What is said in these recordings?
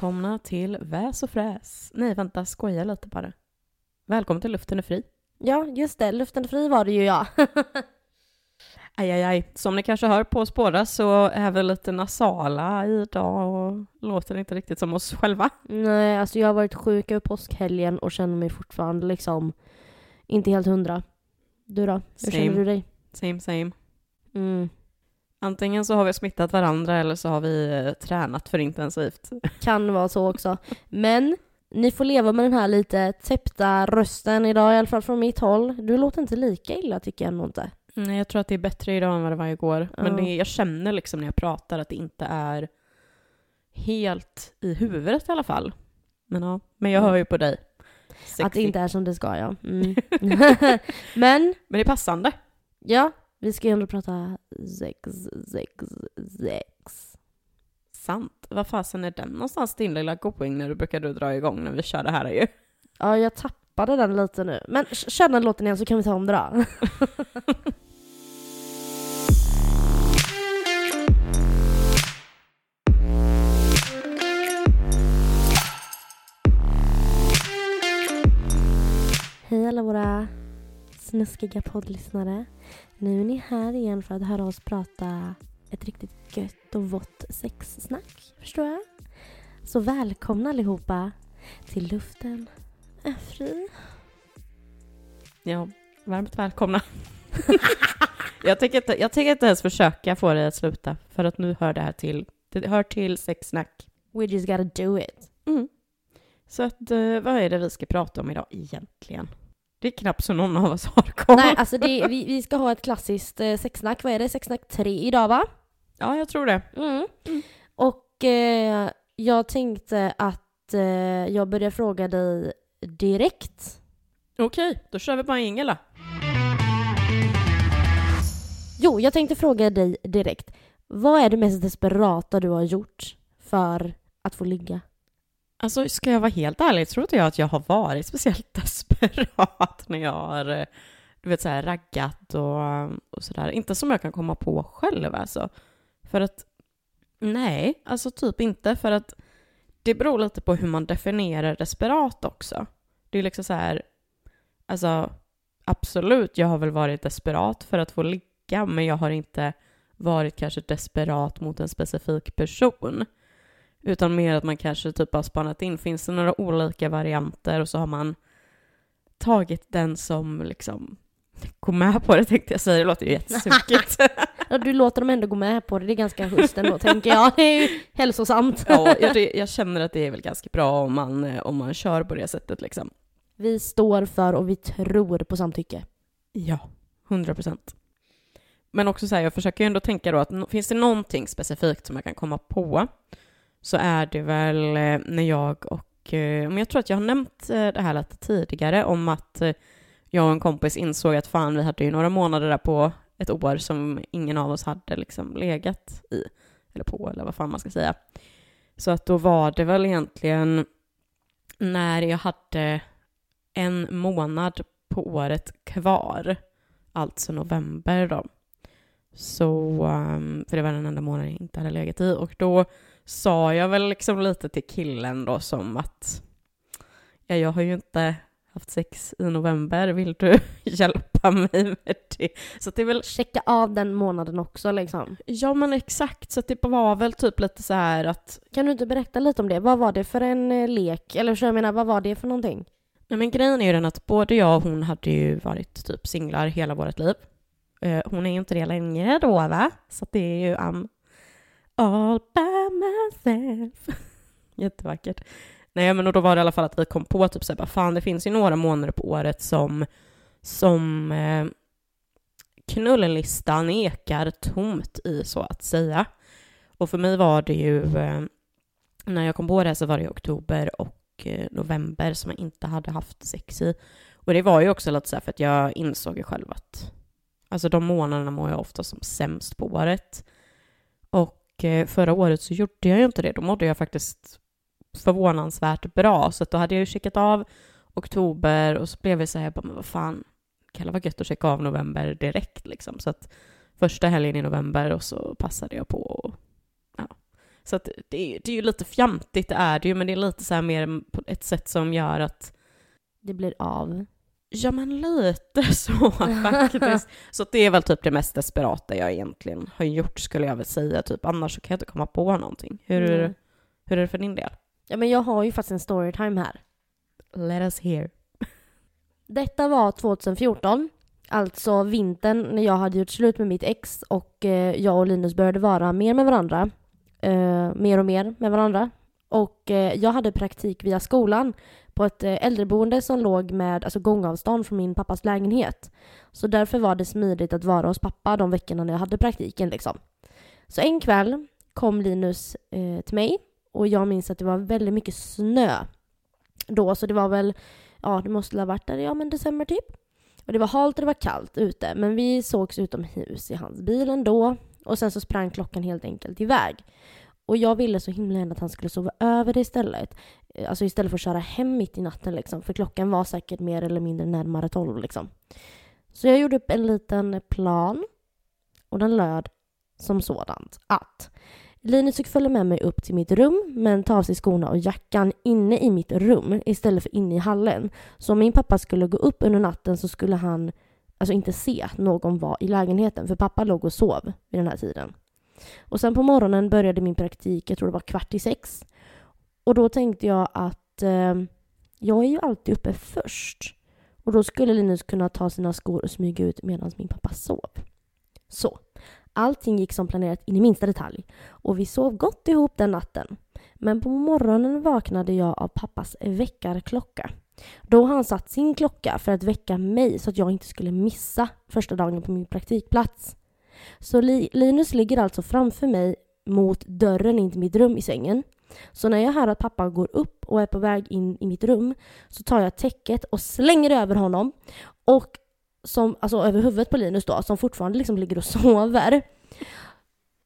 välkomna till Väs och fräs. Nej, vänta, skoja lite bara. Välkommen till Luften är fri. Ja, just det. Luften är fri var det ju jag. Aj. Som ni kanske hör på oss båda så är vi lite nasala idag och låter inte riktigt som oss själva. Nej, alltså jag har varit sjuk över påskhelgen och känner mig fortfarande liksom inte helt 100. Du då? Hur känner du dig? Same. Mm. Antingen så har vi smittat varandra eller så har vi tränat för intensivt. Kan vara så också. Men ni får leva med den här lite täppta rösten idag, i alla fall från mitt håll. Du låter inte lika illa tycker jag nog inte. Nej, jag tror att det är bättre idag än vad det var igår. Men jag känner liksom när jag pratar att det inte är helt i huvudet i alla fall. Men ja, men jag hör ju på dig. Sexy. Att det inte är som det ska, ja. Mm. men det är passande. Ja, vi ska ju ändå prata sex. Sant. Vad fasen är den någonstans din lilla going när du brukade dra igång när vi kör det här ju? Ja, jag tappade den lite nu. Men kör den låten igen så kan vi ta om det då. Hej alla våra snuskiga poddlyssnare. Nu är ni här igen för att höra oss prata ett riktigt gött och vått sexsnack, förstår jag? Så välkomna allihopa till Luften är fri. Ja, varmt välkomna. jag tänker inte ens försöka få det att sluta, för att nu hör det här till. Det hör till sexsnack. We just gotta do it. Mm. Så att, vad är det vi ska prata om idag egentligen? Det är knappt så någon av oss har kommit. Nej, alltså vi ska ha ett klassiskt sexsnack. Vad är det? Sexsnack 3 idag, va? Ja, jag tror det. Mm. Och jag tänkte att jag börjar fråga dig direkt. Okej, då kör vi bara Ingela. Jo, jag tänkte fråga dig direkt. Vad är det mest desperata du har gjort för att få ligga? Alltså, ska jag vara helt ärlig, tror inte jag att jag har varit speciellt desperat när jag har, du vet, så här raggat och sådär. Inte som jag kan komma på själv, alltså. För att, nej, alltså typ inte. För att det beror lite på hur man definierar desperat också. Det är liksom så här, alltså, absolut, jag har väl varit desperat för att få ligga. Men jag har inte varit kanske desperat mot en specifik person. Utan mer att man kanske typ har spannat in. Finns det några olika varianter? Och så har man tagit den som liksom går med på det, tänkte jag säga. Det låter ju jättesukigt. Ja, du låter dem ändå gå med på det. Det är ganska schysst ändå, tänker jag. Det är ju hälsosamt. Ja, jag känner att det är väl ganska bra om man kör på det sättet liksom. Vi står för och vi tror på samtycke. Ja, 100%. Men också så här, jag försöker ju ändå tänka då att finns det någonting specifikt som jag kan komma på? Så är det väl när jag och... Men jag tror att jag har nämnt det här lite tidigare om att jag och en kompis insåg att fan, vi hade ju några månader där på ett år som ingen av oss hade liksom legat i. Eller på, eller vad fan man ska säga. Så att då var det väl egentligen när jag hade en månad på året kvar. Alltså november då. Så, för det var den enda månaden jag inte hade legat i. Och då sa jag väl liksom lite till killen då som att ja, jag har ju inte haft sex i november, vill du hjälpa mig med det? Så att det är väl... Checka av den månaden också liksom. Ja, men exakt, så att det var väl typ lite så här att... Kan du inte berätta lite om det? Vad var det för en lek? Eller så jag menar, vad var det för någonting? Nej, men grejen är ju den att både jag och hon hade ju varit typ singlar hela vårt liv. Hon är ju inte det längre då, va? Så att det är ju... all by myself. Jättevackert. Nej, men då var det i alla fall att vi kom på typ så här, bara, fan, det finns ju några månader på året som knulllistan ekar tomt i, så att säga. Och för mig var det ju när jag kom på det så var det i oktober och november som jag inte hade haft sex i. Och det var ju också lite så här för att jag insåg ju själv att alltså de månaderna mår jag ofta som sämst på året. Och förra året så gjorde jag ju inte det. Då mådde jag faktiskt förvånansvärt bra. Så att då hade jag ju checkat av oktober och så blev jag så här, bara, men vad fan, kan det vara gött att checka av november direkt liksom. Så att första helgen i november och så passade jag på och, ja. Så att det är ju lite fjantigt, det är det ju, men det är lite så här mer ett sätt som gör att det blir av. Ja, men lite så faktiskt. Så det är väl typ det mest desperata jag egentligen har gjort, skulle jag väl säga. Typ. Annars så kan jag inte komma på någonting. Hur är det för din del? Ja, men jag har ju faktiskt en storytime här. Let us hear. Detta var 2014. Alltså vintern när jag hade gjort slut med mitt ex och jag och Linus började vara mer med varandra. Och jag hade praktik via skolan på ett äldreboende som låg med gångavstånd från min pappas lägenhet. Så därför var det smidigt att vara hos pappa de veckorna när jag hade praktiken. Liksom. Så en kväll kom Linus till mig och jag minns att det var väldigt mycket snö då. Så det var väl, ja det måste ha varit där, ja men december typ. Och det var halt och det var kallt ute, men vi sågs utomhus i hans bil ändå. Och sen så sprang klockan helt enkelt iväg. Och jag ville så himla gärna att han skulle sova över det istället. Alltså istället för att köra hem mitt i natten liksom. För klockan var säkert mer eller mindre närmare 12 liksom. Så jag gjorde upp en liten plan. Och den löd som sådant att Linus fick följa med mig upp till mitt rum, men ta av sig skorna och jackan inne i mitt rum istället för inne i hallen. Så om min pappa skulle gå upp under natten så skulle han inte se att någon var i lägenheten. För pappa låg och sov vid den här tiden. Och sen på morgonen började min praktik, jag tror det var 5:15. Och då tänkte jag att jag är ju alltid uppe först. Och då skulle Linus kunna ta sina skor och smyga ut medan min pappa sov. Så, allting gick som planerat in i minsta detalj. Och vi sov gott ihop den natten. Men på morgonen vaknade jag av pappas väckarklocka. Då har han satt sin klocka för att väcka mig så att jag inte skulle missa första dagen på min praktikplats. Så Linus ligger alltså framför mig mot dörren in till mitt rum i sängen. Så när jag hör att pappa går upp och är på väg in i mitt rum så tar jag täcket och slänger över honom. Och över huvudet på Linus då, som fortfarande liksom ligger och sover.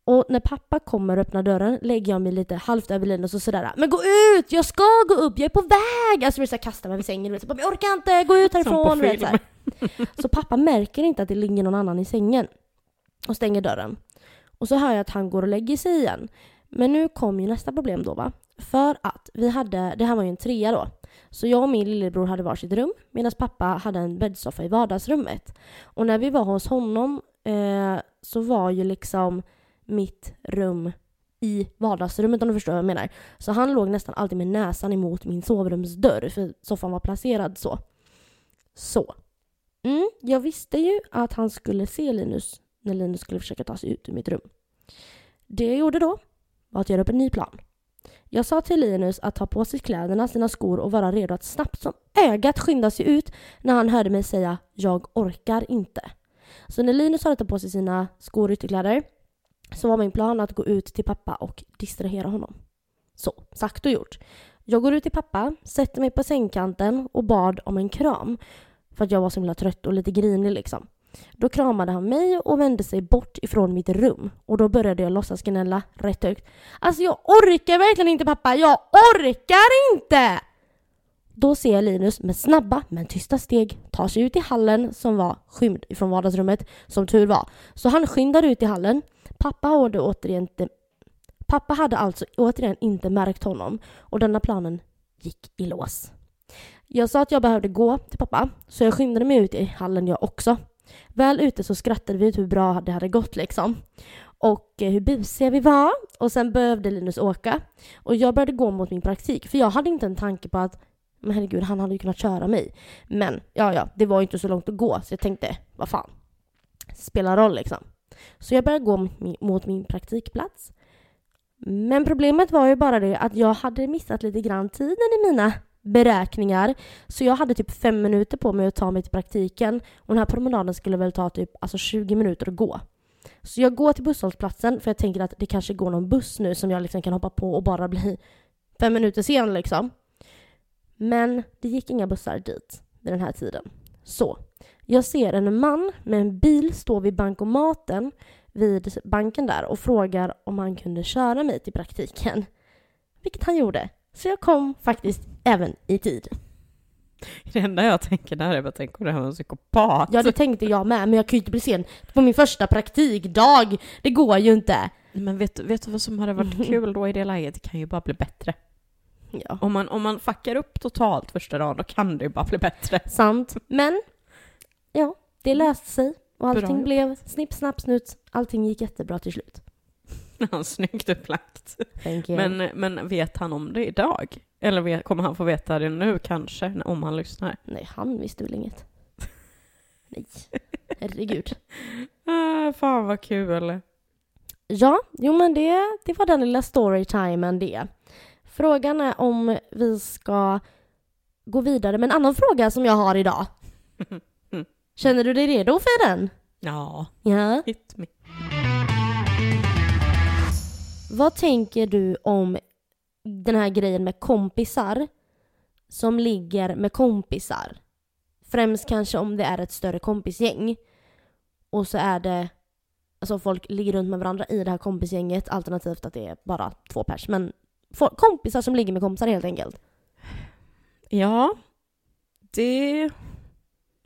Och när pappa kommer och öppnar dörren lägger jag mig lite halvt över Linus och sådär. Men gå ut! Jag ska gå upp! Jag är på väg! Alltså jag kastar mig vid sängen. Jag orkar inte! Gå ut härifrån! Så pappa märker inte att det ligger någon annan i sängen. Och stänger dörren. Och så hör jag att han går och lägger sig igen. Men nu kom ju nästa problem då va. För att det här var ju en trea då. Så jag och min lillebror hade varsitt rum. Medan pappa hade en bäddsoffa i vardagsrummet. Och när vi var hos honom så var ju liksom mitt rum i vardagsrummet, om du förstår vad jag menar. Så han låg nästan alltid med näsan emot min sovrumsdörr. För soffan var placerad så. Jag visste ju att han skulle se Linus när Linus skulle försöka ta sig ut ur mitt rum. Det jag gjorde då var att göra upp en ny plan. Jag sa till Linus att ta på sig kläderna, sina skor och vara redo att snabbt som ögat skynda sig ut när han hörde mig säga jag orkar inte. Så när Linus hade tagit på sig sina skor och ytterkläder så var min plan att gå ut till pappa och distrahera honom. Så, sagt och gjort. Jag går ut till pappa, sätter mig på sängkanten och bad om en kram för att jag var så himla trött och lite grinig liksom. Då kramade han mig och vände sig bort ifrån mitt rum. Och då började jag låtsas gnälla rätt högt. Alltså jag orkar verkligen inte pappa, jag orkar inte! Då ser jag Linus med snabba men tysta steg ta sig ut i hallen som var skymd ifrån vardagsrummet, som tur var. Så han skyndade ut i hallen. Pappa hade alltså återigen inte märkt honom. Och denna planen gick i lås. Jag sa att jag behövde gå till pappa. Så jag skyndade mig ut i hallen jag också. Väl ute så skrattade vi ut hur bra det hade gått liksom. Och hur busiga vi var. Och sen behövde Linus åka. Och jag började gå mot min praktik. För jag hade inte en tanke på att men herregud, han hade ju kunnat köra mig. Men ja, det var ju inte så långt att gå. Så jag tänkte, vad fan. Spelar roll liksom. Så jag började gå mot min praktikplats. Men problemet var ju bara det att jag hade missat lite grann tiden i mina beräkningar. Så jag hade typ 5 minuter på mig att ta mig till praktiken. Och den här promenaden skulle väl ta typ 20 minuter att gå. Så jag går till busshållplatsen för jag tänker att det kanske går någon buss nu som jag liksom kan hoppa på och bara bli 5 minuter sen liksom. Men det gick inga bussar dit vid den här tiden. Så jag ser en man med en bil stå vid bankomaten vid banken där och frågar om han kunde köra mig till praktiken. Vilket han gjorde. Så jag kom faktiskt även i tid. Det enda jag tänker där är att tänka om det här var en psykopat. Ja, det tänkte jag med. Men jag kunde inte bli sen på min första praktikdag. Det går ju inte. Men vet du vad som hade varit kul då i det läget? Det kan ju bara bli bättre. Ja. Om man fuckar upp totalt första dagen, då kan det ju bara bli bättre. Sant. Men, ja, det löste sig. Och allting blev snipp, snapp, snut. Allting gick jättebra till slut. Han snyggt upplagt. Men vet han om det idag? Eller kommer han få veta det nu kanske, om han lyssnar? Nej, han visste väl inget. Nej, herregud. Fan vad kul. Ja, jo men det var den lilla storytimen det. Frågan är om vi ska gå vidare med en annan fråga som jag har idag. Känner du dig redo för den? Ja. Hit me. Vad tänker du om den här grejen med kompisar som ligger med kompisar? Främst kanske om det är ett större kompisgäng. Och så är det, alltså folk ligger runt med varandra i det här kompisgänget. Alternativt att det är bara 2 pers. Men kompisar som ligger med kompisar helt enkelt. Ja, det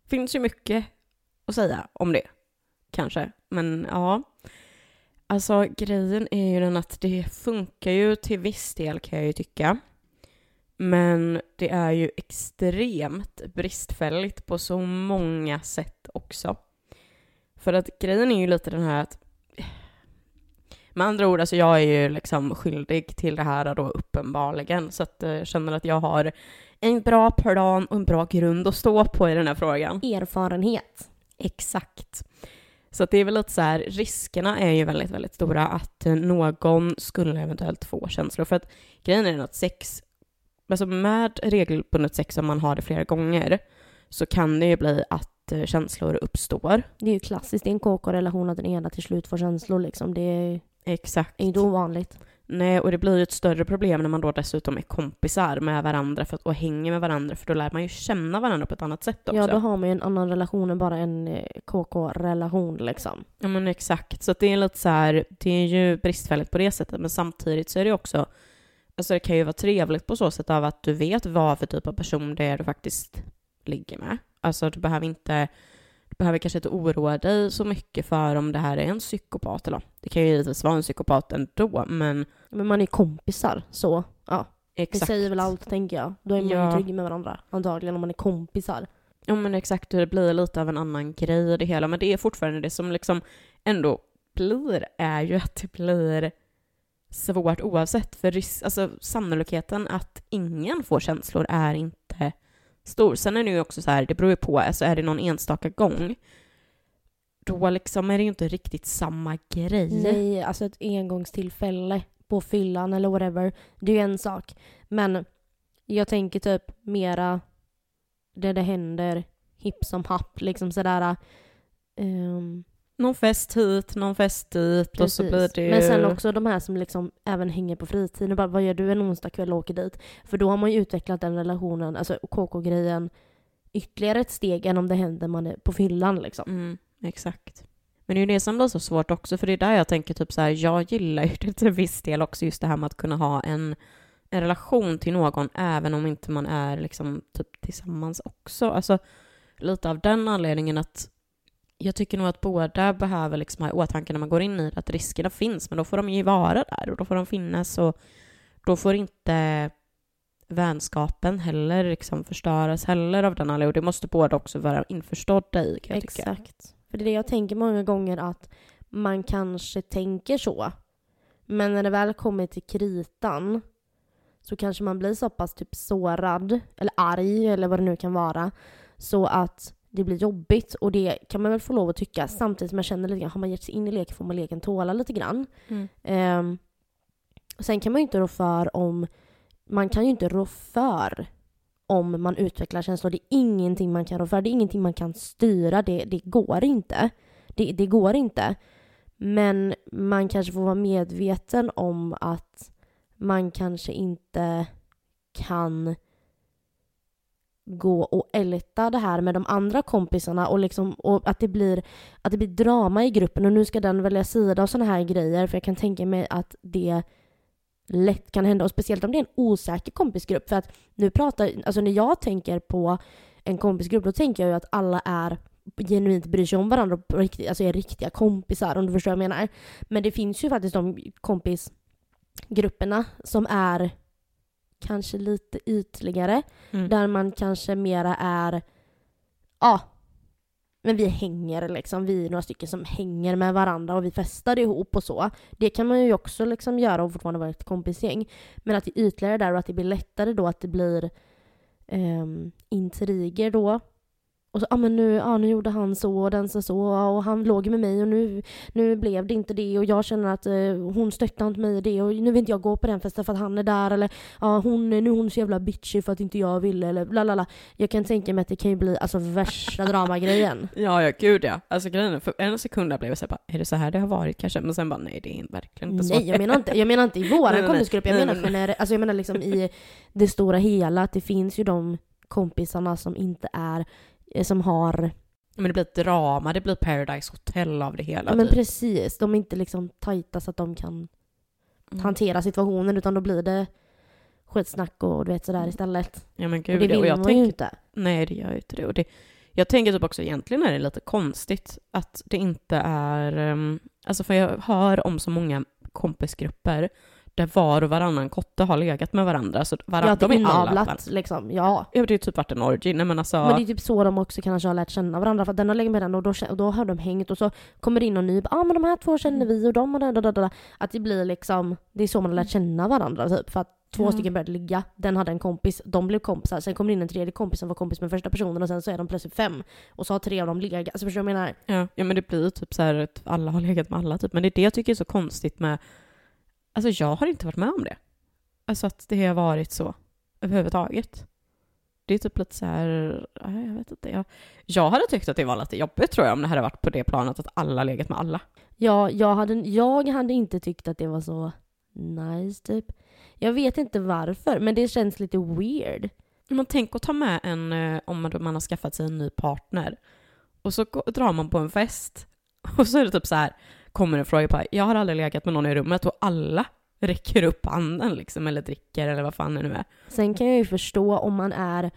finns ju mycket att säga om det. Kanske, men ja. Alltså grejen är ju den att det funkar ju till viss del kan jag ju tycka. Men det är ju extremt bristfälligt på så många sätt också. För att grejen är ju lite den här att, med andra ord, alltså jag är ju liksom skyldig till det här då uppenbarligen. Så att jag känner att jag har en bra plan och en bra grund att stå på i den här frågan. Erfarenhet. Exakt. Så att det är väl lite så här, riskerna är ju väldigt, väldigt stora att någon skulle eventuellt få känslor. För att grejen är att sex, alltså med regelbundet sex om man har det flera gånger så kan det ju bli att känslor uppstår. Det är ju klassiskt, det är en KK-relation att den ena till slut får känslor liksom. Det är exakt. Inte ovanligt. Nej, och det blir ju ett större problem när man då dessutom är kompisar med varandra och hänger med varandra, för då lär man ju känna varandra på ett annat sätt också. Ja, då har man ju en annan relation än bara en KK-relation liksom. Ja, men exakt. Så det är lite så här, det är ju bristfälligt på det sättet, men samtidigt så är det också, alltså det kan ju vara trevligt på så sätt av att du vet vad för typ av person det är du faktiskt ligger med. Alltså du behöver kanske inte oroa dig så mycket för om det här är en psykopat eller. Det kan ju givetvis vara en psykopat ändå, men man är kompisar så. Ja, exakt. Det säger väl allt, tänker jag. Då är man ju trygg med varandra antagligen om man är kompisar. Ja, men exakt, det blir lite av en annan grej i det hela, men det är fortfarande det som liksom ändå blir är ju att det blir svårt oavsett, för alltså sannolikheten att ingen får känslor är inte stor. Sen är det ju också så här, det beror ju på, alltså är det någon enstaka gång då liksom är det ju inte riktigt samma grej. Nej, alltså ett engångstillfälle på fyllan eller whatever, det är ju en sak. Men jag tänker typ mera det händer hipp som happ, liksom sådär någon fest hit, någon fest dit. Precis. Och så blir det ju... Men sen också de här som liksom även hänger på fritiden. Bara, vad gör du en onsdag kväll och åker dit? För då har man ju utvecklat den relationen, alltså KK-grejen, ytterligare ett steg än om det händer man är på fyllan liksom. Mm, exakt. Men det är ju det som blir så svårt också, för det är där jag tänker typ så här, jag gillar ju det till viss del också, just det här med att kunna ha en relation till någon även om inte man är liksom typ tillsammans också. Alltså lite av den anledningen att jag tycker nog att båda behöver liksom ha i åtanke när man går in i det, att riskerna finns, men då får de ju vara där och då får de finnas, och då får inte vänskapen heller liksom förstöras heller av den här, och det måste båda också vara införstådda i, kan jag tycka. Exakt. För det är det jag tänker många gånger, att man kanske tänker så, men när det väl kommer till kritan så kanske man blir så pass typ sårad eller arg eller vad det nu kan vara, så att det blir jobbigt, och det kan man väl få lov att tycka, samtidigt som man känner lite grann, har man gett sig in i leken får man leken tåla lite grann. Sen kan man ju inte rå för om man kan ju inte rå för om man utvecklar känslor. Det är ingenting man kan rå för, det är ingenting man kan styra, det går inte. Det går inte. Men man kanske får vara medveten om att man kanske inte kan gå och älta det här med de andra kompisarna och liksom, och att det blir drama i gruppen och nu ska den välja sida och såna här grejer, för jag kan tänka mig att det lätt kan hända, och speciellt om det är en osäker kompisgrupp. För att nu pratar, alltså när jag tänker på en kompisgrupp, då tänker jag ju att alla är genuint bryr sig om varandra på riktigt, alltså är riktiga kompisar, om du förstår vad jag menar. Men det finns ju faktiskt de kompisgrupperna som är kanske lite ytligare, där man kanske mera är men vi hänger liksom, vi är några stycken som hänger med varandra och vi festar ihop och så. Det kan man ju också liksom göra och fortfarande vara ett kompisgäng. Men att det är ytligare där och att det blir lättare då, att det blir intriger då. Och så, nu gjorde han så och den så och han låg med mig och nu blev det inte det och jag känner att hon stöttar inte mig i det och nu vill inte jag gå på den festen för att han är där, eller hon är så jävla bitchy för att inte jag ville, eller lalala. Jag kan tänka mig att det kan ju bli alltså värsta dramagrejen. Ja, gud ja. Alltså grejen, för en sekund där blev jag så bara, är det så här det har varit kanske? Men sen bara, nej det är verkligen inte så. Nej, jag menar inte i våran kompisgrupp. Jag menar liksom i det stora hela, att det finns ju de kompisarna som inte är, som har... Men det blir ett drama, det blir Paradise Hotel av det hela. Men precis, de är inte liksom tajta så att de kan hantera situationen, utan då blir det skitsnack och du vet sådär istället. Ja men gud, och det vill man ju inte. Nej, det gör ju inte det. Och det, jag tänker typ också egentligen är det lite konstigt att det inte är... Alltså för jag hör om så många kompisgrupper där var och varannan kotte har legat med varandra. Så de är inavlat, liksom. Ja. Det är typ varit en orgy. Nej, men, alltså... men det är typ så de också kanske har lärt känna varandra. För att den har legat med den och då har de hängt. Och så kommer det in och ny. Men de här två känner vi och de och där. Att det blir liksom, det är så man har lärt känna varandra typ. För att två stycken började ligga. Den hade en kompis. De blev kompisar. Sen kommer det in en tredje kompis som var kompis med första personen. Och sen så är de plötsligt 5. Och så har 3 av dem legat. Alltså förstår du vad jag menar? Ja, men det blir typ så här att alla har legat med alla typ. Men det är det jag tycker är så konstigt med... Alltså jag har inte varit med om det. Alltså att det har varit så överhuvudtaget. Det är typ lite så här... Jag vet inte. Jag hade tyckt att det var lite jobbigt tror jag, om det hade varit på det planet att alla legat med alla. Ja, jag hade inte tyckt att det var så nice typ. Jag vet inte varför, men det känns lite weird. Man tänker att ta med en... Om man har skaffat sig en ny partner. Och så drar man på en fest. Och så är det typ så här... kommer en fråga på, jag har aldrig legat med någon i rummet, och alla räcker upp handen liksom, eller dricker, eller vad fan det nu är. Sen kan jag ju förstå om man är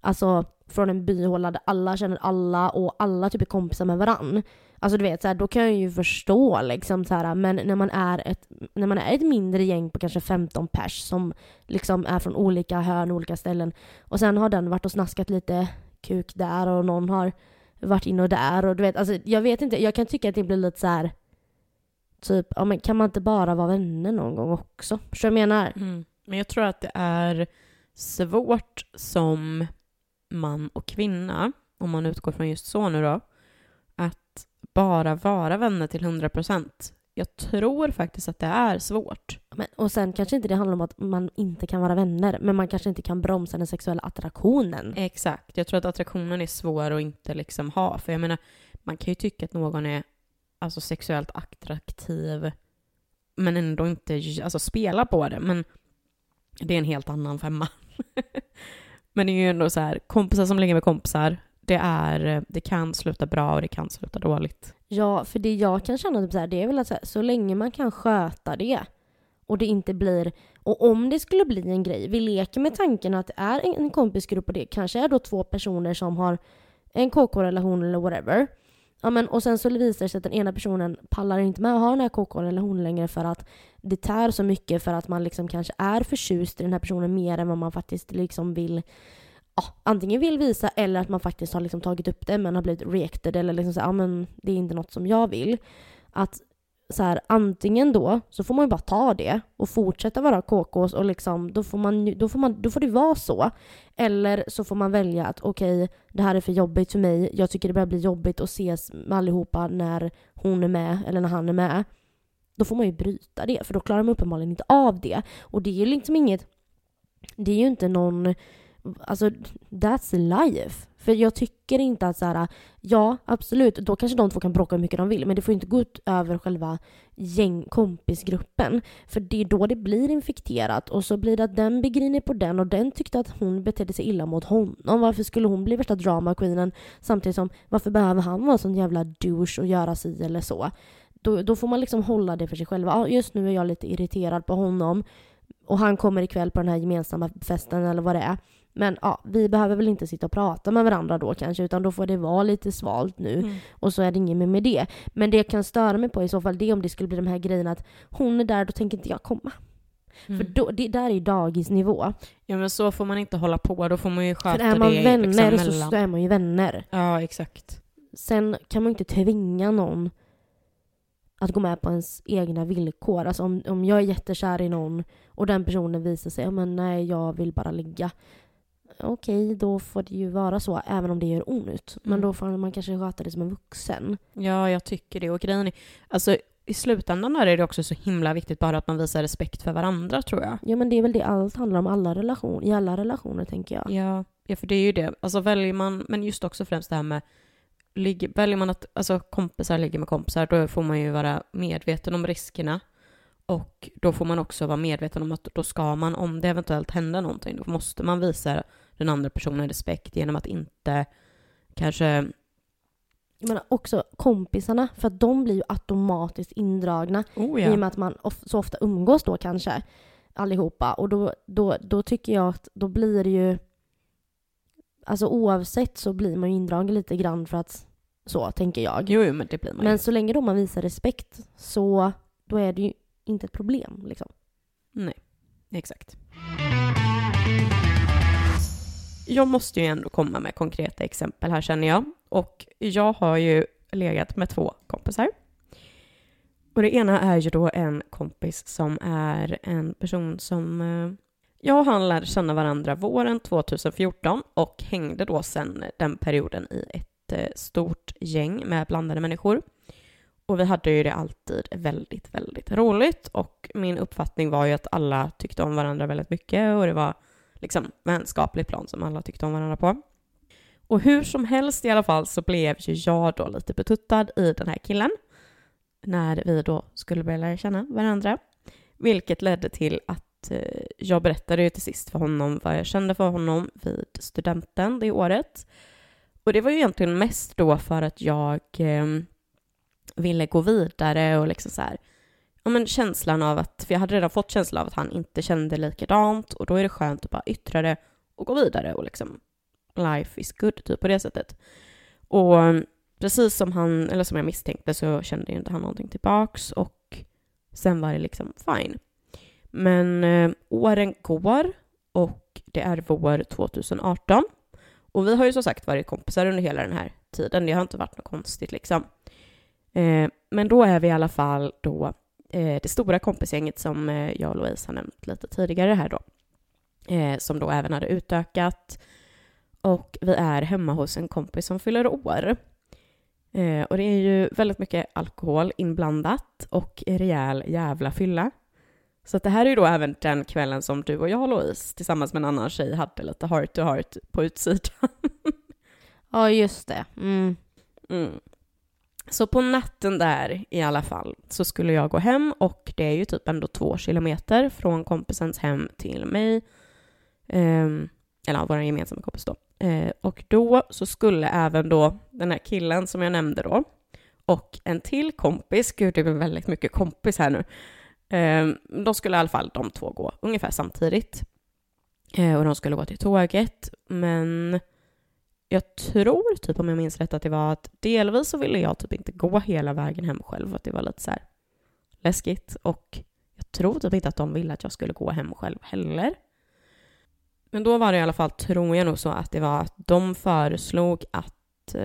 alltså från en byhåla där alla känner alla och alla typ är kompisar med varann. Alltså du vet så här, då kan jag ju förstå liksom så här, men när man är ett mindre gäng på kanske 15 pers som liksom är från olika hörn, olika ställen, och sen har den varit och snaskat lite kuk där och någon har varit in och där, och du vet alltså, jag vet inte, jag kan tycka att det blir lite så här typ, ja, men kan man inte bara vara vänner någon gång också? Förstår du vad jag menar? Men jag tror att det är svårt som man och kvinna, om man utgår från just så nu då, att bara vara vänner till 100%. Jag tror faktiskt att det är svårt. Men, och sen kanske inte det handlar om att man inte kan vara vänner, men man kanske inte kan bromsa den sexuella attraktionen. Exakt, jag tror att attraktionen är svår att inte liksom ha. För jag menar, man kan ju tycka att någon är alltså sexuellt attraktiv men ändå inte alltså spela på det, men det är en helt annan femma. Men det är ju ändå så här, kompisar som ligger med kompisar, det kan sluta bra och det kan sluta dåligt. Ja, för det jag kan känna typ så här, det är väl att så länge man kan sköta det och det inte blir, och om det skulle bli en grej, vi leker med tanken att det är en kompisgrupp och det kanske är då 2 personer som har en KK-relation eller whatever. Ja, men, och sen så visar det sig att den ena personen pallar inte med att ha den här KK-relationen längre för att det tär så mycket, för att man liksom kanske är förtjust i den här personen mer än vad man faktiskt liksom vill, antingen vill visa, eller att man faktiskt har liksom tagit upp det men har blivit rejected, eller liksom så här, men det är inte något som jag vill. Att så här, antingen då så får man ju bara ta det och fortsätta vara KKs och liksom, då får det vara så, eller så får man välja att okej, det här är för jobbigt för mig, jag tycker det börjar bli jobbigt att ses med allihopa när hon är med eller när han är med. Då får man ju bryta det, för då klarar man uppenbarligen inte av det, och det är ju liksom inget, det är ju inte någon, alltså that's life. För jag tycker inte att så här, ja absolut, då kanske de två kan bråka hur mycket de vill, men det får inte gå ut över själva gängkompisgruppen, för det är då det blir infekterat, och så blir det att den begriner på den och den tyckte att hon betedde sig illa mot honom. Varför skulle hon bli värsta dramaqueenen, samtidigt som varför behöver han vara sån jävla douche och göra sig eller så? Då får man liksom hålla det för sig själva. Just nu är jag lite irriterad på honom och han kommer ikväll på den här gemensamma festen eller vad det är. Men ja, vi behöver väl inte sitta och prata med varandra då kanske, utan då får det vara lite svalt nu. Mm. Och så är det inget med det. Men det jag kan störa mig på i så fall, det är om det skulle bli de här grejerna att hon är där, då tänker inte jag komma. Mm. För då, det där är ju dagisnivå. Ja, men så får man inte hålla på, då får man ju sköta det. För är man det vänner liksom, så är man ju vänner. Ja, exakt. Sen kan man inte tvinga någon att gå med på ens egna villkor. Alltså om jag är jättekär i någon och den personen visar sig, ja men nej, jag vill bara ligga. Okej, då får det ju vara så, även om det gör ont. Men då får man kanske sköta det som en vuxen. Ja, jag tycker det. Och grejen är, alltså i slutändan är det också så himla viktigt bara att man visar respekt för varandra, tror jag. Ja, men det är väl det allt handlar om, i alla relationer, tänker jag. Ja, för det är ju det. Alltså väljer man, men just också främst det här med väljer man att alltså, kompisar ligger med kompisar, då får man ju vara medveten om riskerna. Och då får man också vara medveten om att då ska man, om det eventuellt händer någonting, då måste man visa den andra personen respekt genom att inte kanske... Jag menar också kompisarna, för att de blir ju automatiskt indragna i och med att man så ofta umgås då kanske allihopa. Och då tycker jag att då blir det ju... Alltså oavsett så blir man ju indragen lite grann för att... Så tänker jag. Jo, men det blir man ju. Men så länge då man visar respekt, så då är det ju inte ett problem liksom. Nej, exakt. Jag måste ju ändå komma med konkreta exempel här, känner jag. Och jag har ju legat med 2 kompisar. Och det ena är ju då en kompis som är en person som... Jag och han lärde känna varandra våren 2014 och hängde då sedan den perioden i ett stort gäng med blandade människor. Och vi hade ju det alltid väldigt, väldigt roligt, och min uppfattning var ju att alla tyckte om varandra väldigt mycket, och det var liksom vänskaplig plan som alla tyckte om varandra på. Och hur som helst i alla fall så blev ju jag då lite betuttad i den här killen när vi då skulle börja lära känna varandra. Vilket ledde till att jag berättade ju till sist för honom vad jag kände för honom vid studenten det året. Och det var ju egentligen mest då för att jag ville gå vidare och liksom så här, ja men känslan av att, för jag hade redan fått känslan av att han inte kände likadant, och då är det skönt att bara yttra det och gå vidare och liksom life is good typ på det sättet. Och precis som han, eller som jag misstänkte, så kände ju inte han någonting tillbaks, och sen var det liksom fine. Men åren går och det är vår 2018. Och vi har ju som sagt varit kompisar under hela den här tiden. Det har inte varit något konstigt liksom. Men då är vi i alla fall då det stora kompisgänget som jag och Louise har nämnt lite tidigare här då. Som då även hade utökat. Och vi är hemma hos en kompis som fyller år. Och det är ju väldigt mycket alkohol inblandat och rejäl jävla fylla. Så att det här är ju då även den kvällen som du och jag, Louise, tillsammans med en annan tjej hade lite heart to heart på utsidan. Ja, just det. Mm. Mm. Så på natten där i alla fall så skulle jag gå hem, och det är ju typ ändå 2 kilometer från kompisens hem till mig. Eller vår gemensamma kompis då. Och då så skulle även då den här killen som jag nämnde då och en till kompis, gud det blir väldigt mycket kompis här nu. Då skulle i alla fall de 2 gå ungefär samtidigt. Och de skulle gå till tåget. Men jag tror typ, om jag minns rätt, att det var att delvis så ville jag typ inte gå hela vägen hem själv. Att det var lite så här läskigt. Och jag tror typ inte att de ville att jag skulle gå hem själv heller. Men då var det i alla fall, tror jag nog så, att det var att de föreslog att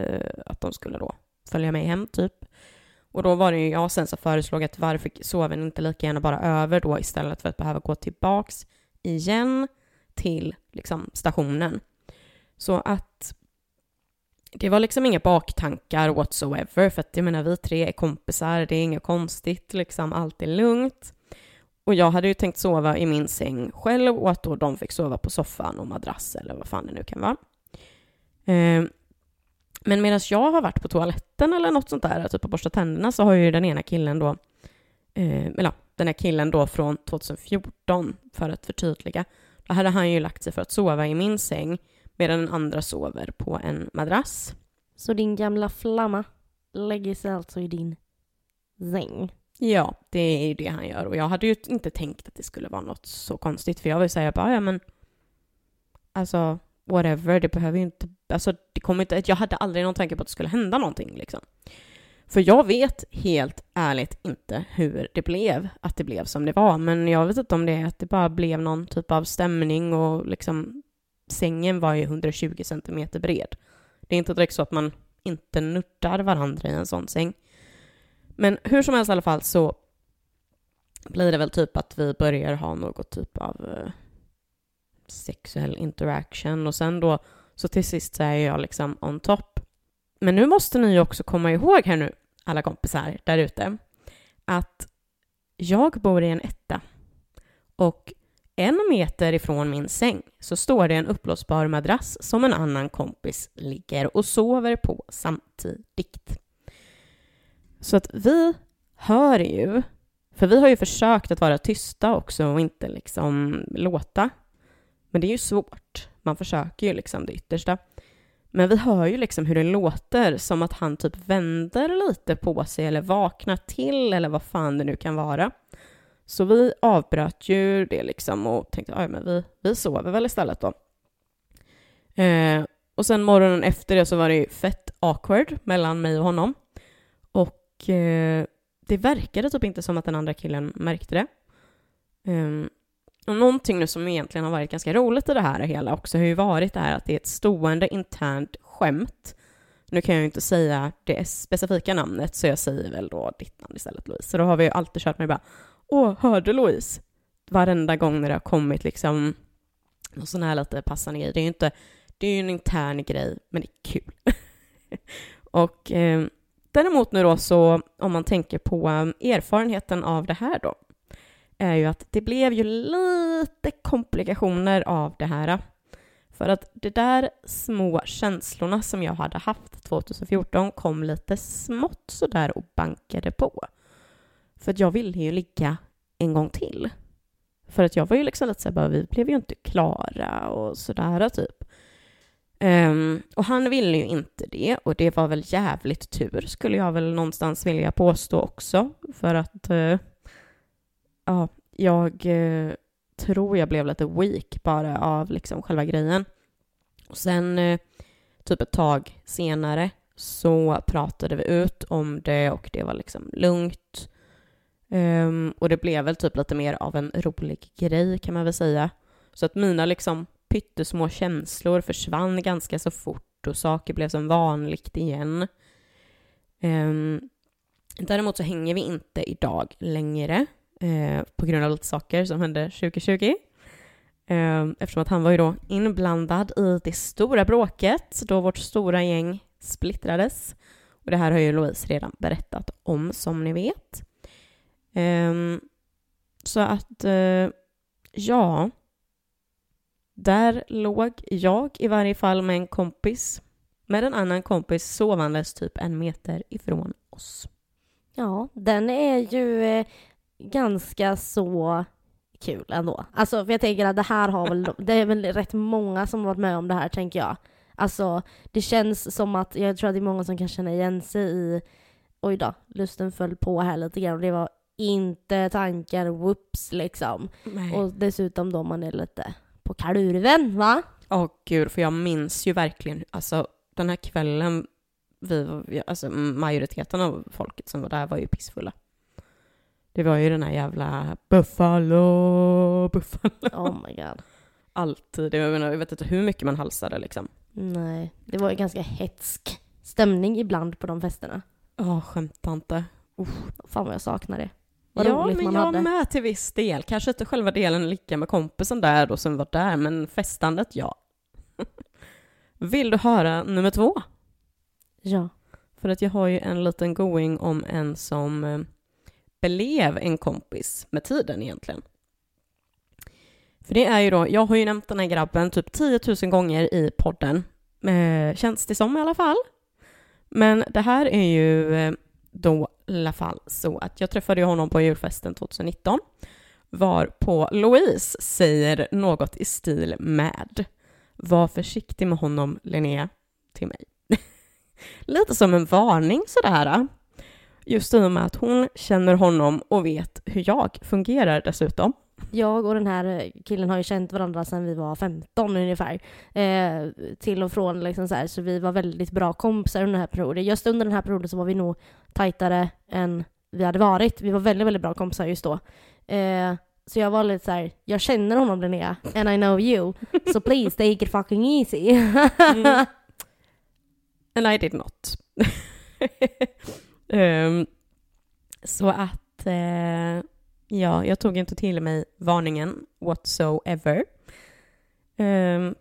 de skulle då följa mig hem typ. Och då var det ju jag sen som föreslog att varför sover ni inte lika gärna bara över då, istället för att behöva gå tillbaks igen till liksom stationen. Så att det var liksom inga baktankar whatsoever, för att jag menar vi 3 är kompisar, det är inget konstigt liksom, allt är lugnt. Och jag hade ju tänkt sova i min säng själv, och att då de fick sova på soffan och madrass eller vad fan det nu kan vara. Men medan jag har varit på toaletten eller något sånt där, typ att borsta tänderna, så har ju den ena killen då, den här killen då från 2014, för att förtydliga, då hade han ju lagt sig för att sova i min säng medan den andra sover på en madrass. Så din gamla flamma lägger sig alltså i din säng? Ja, det är ju det han gör. Och jag hade ju inte tänkt att det skulle vara något så konstigt, för jag var ju såhär, jag bara, ja men alltså whatever, det behöver ju inte, alltså det kommer inte, jag hade aldrig någon tanke på att det skulle hända någonting liksom. För jag vet helt ärligt inte hur det blev, att det blev som det var. Men jag vet inte om det är att det bara blev någon typ av stämning och liksom sängen var ju 120 centimeter bred. Det är inte direkt så att man inte nuttar varandra i en sån säng. Men hur som helst i alla fall så blir det väl typ att vi börjar ha något typ av sexuell interaction. Och sen då, så till sist så är jag liksom on top. Men nu måste ni också komma ihåg här nu, alla kompisar där ute, att jag bor i en etta och 1 meter ifrån min säng så står det en uppblåsbar madrass som en annan kompis ligger och sover på samtidigt. Så att vi hör ju, för vi har ju försökt att vara tysta också och inte liksom låta. Men det är ju svårt, man försöker ju liksom det yttersta. Men vi hör ju liksom hur det låter som att han typ vänder lite på sig eller vaknar till eller vad fan det nu kan vara. Så vi avbröt ju det liksom och tänkte men vi sover väl istället då. Och sen morgonen efter det så var det ju fett awkward mellan mig och honom. Och det verkade typ inte som att den andra killen märkte det. Och någonting nu som egentligen har varit ganska roligt i det här hela också har ju varit det här att det är ett stående internt skämt. Nu kan jag ju inte säga det specifika namnet så jag säger väl då ditt namn istället, Louise. Så då har vi ju alltid kört med bara, hörde Louise? Varenda gång när det har kommit liksom någon sån här lite passande grej. Det är ju en intern grej, men det är kul. Och däremot nu då så, om man tänker på erfarenheten av det här då, är ju att det blev ju lite komplikationer av det här. För att det där små känslorna som jag hade haft 2014 kom lite smått så där och bankade på. För att jag ville ju ligga en gång till. För att jag var ju liksom lite så här, vi blev ju inte klara och sådär typ. Och han ville ju inte det. Och det var väl jävligt tur, skulle jag väl någonstans vilja påstå också. För att... Ja, jag tror jag blev lite weak bara av liksom själva grejen. Och sen typ ett tag senare så pratade vi ut om det och det var liksom lugnt. Och det blev väl typ lite mer av en rolig grej kan man väl säga. Så att mina liksom pyttesmå känslor försvann ganska så fort och saker blev som vanligt igen. Däremot så hänger vi inte idag längre. På grund av lite saker som hände 2020. Eftersom att han var ju då inblandad i det stora bråket då vårt stora gäng splittrades. Och det här har ju Louise redan berättat om, som ni vet. Så att ja, där låg jag i varje fall med en kompis, med en annan kompis sovandes typ 1 meter ifrån oss. Ja, den är ju... ganska så kul ändå. Alltså, för jag tänker att det här har väl... Det är väl rätt många som har varit med om det här, tänker jag. Alltså, det känns som att... Jag tror att det är många som kan känna igen sig i... Oj då, lusten föll på här lite grann. Och det var inte tankar, whoops, liksom. Nej. Och dessutom då man är lite på kalurven, va? Åh, gud, för jag minns ju verkligen... Alltså, den här kvällen... Alltså, majoriteten av folket som var där var ju pissfulla. Det var ju den här jävla Buffalo. Oh my god. Alltid. Jag vet inte hur mycket man halsade liksom. Nej, det var ju ganska hetsk stämning ibland på de festerna. Skämtar inte. Fan vad jag saknar det. Vad roligt men man jag hade. Med till viss del. Kanske inte själva delen ligga med kompisen där då som var där. Men festandet, ja. Vill du höra nummer 2? Ja. För att jag har ju en liten going om en som... blev en kompis med tiden egentligen. För det är ju då, jag har ju nämnt den här grabben typ 10 000 gånger i podden. Känns det som i alla fall. Men det här är ju då i alla fall så att jag träffade honom på julfesten 2019. Varpå Louise säger något i stil med: var försiktig med honom, Linnea, till mig. Lite som en varning sådär. Just i och med att hon känner honom och vet hur jag fungerar dessutom. Jag och den här killen har ju känt varandra sedan vi var 15 ungefär. Till och från liksom så här. Så vi var väldigt bra kompisar under den här perioden. Just under den här perioden så var vi nog tajtare än vi hade varit. Vi var väldigt, väldigt bra kompisar just då. Så jag var lite så här, jag känner honom, Linnea. And I know you. So please take it fucking easy. Mm. And I did not. Så att ja, jag tog inte till mig varningen whatsoever.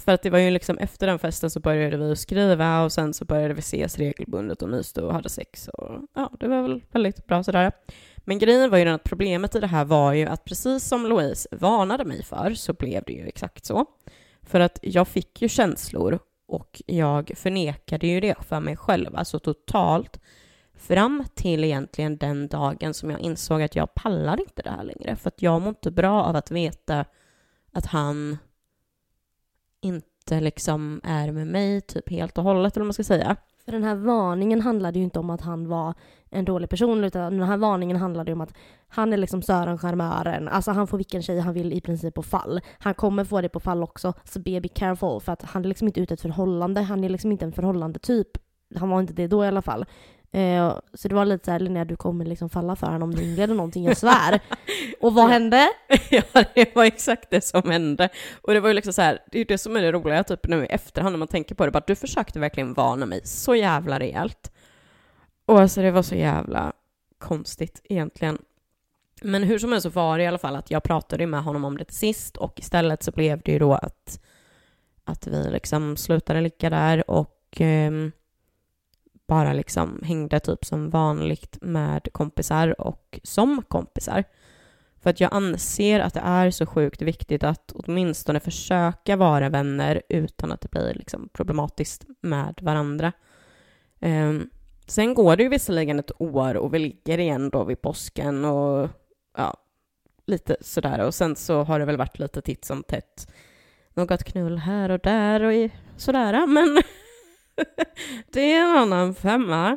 För att det var ju liksom efter den festen så började vi skriva och sen så började vi ses regelbundet och myste och hade sex och ja, det var väl väldigt bra sådär. Men grejen var ju att problemet i det här var ju att precis som Louise varnade mig för så blev det ju exakt så. För att jag fick ju känslor och jag förnekade ju det för mig själv, alltså totalt. Fram till egentligen den dagen som jag insåg att jag pallar inte det här längre. För att jag mår inte bra av att veta att han inte liksom är med mig typ helt och hållet, eller vad man ska säga. För den här varningen handlade ju inte om att han var en dålig person, utan den här varningen handlade ju om att han är liksom Sören Charmören. Alltså han får vilken tjej han vill i princip på fall. Han kommer få det på fall också, så be careful. För att han är liksom inte ute ett förhållande. Han är liksom inte en förhållande typ. Han var inte det då i alla fall. Så det var lite så här, Linnea, du kommer liksom falla för honom om du inleder någonting, jag svär. Och vad hände? Ja, det var exakt det som hände. Och det var ju liksom så här, det är det som är det roliga typ nu i efterhand när man tänker på det, bara du försökte verkligen varna mig så jävla rejält. Och alltså det var så jävla konstigt egentligen. Men hur som helst så var det i alla fall att jag pratade med honom om det till sist, och istället så blev det ju då att vi liksom slutade ligga där och bara liksom hängde typ som vanligt med kompisar och som kompisar. För att jag anser att det är så sjukt viktigt att åtminstone försöka vara vänner utan att det blir liksom problematiskt med varandra. Sen går det ju visserligen ett år och vi ligger igen då vid påsken och ja, lite sådär. Och sen så har det väl varit lite titt som tätt. Något knull här och där och sådär, men... det är en annan femma.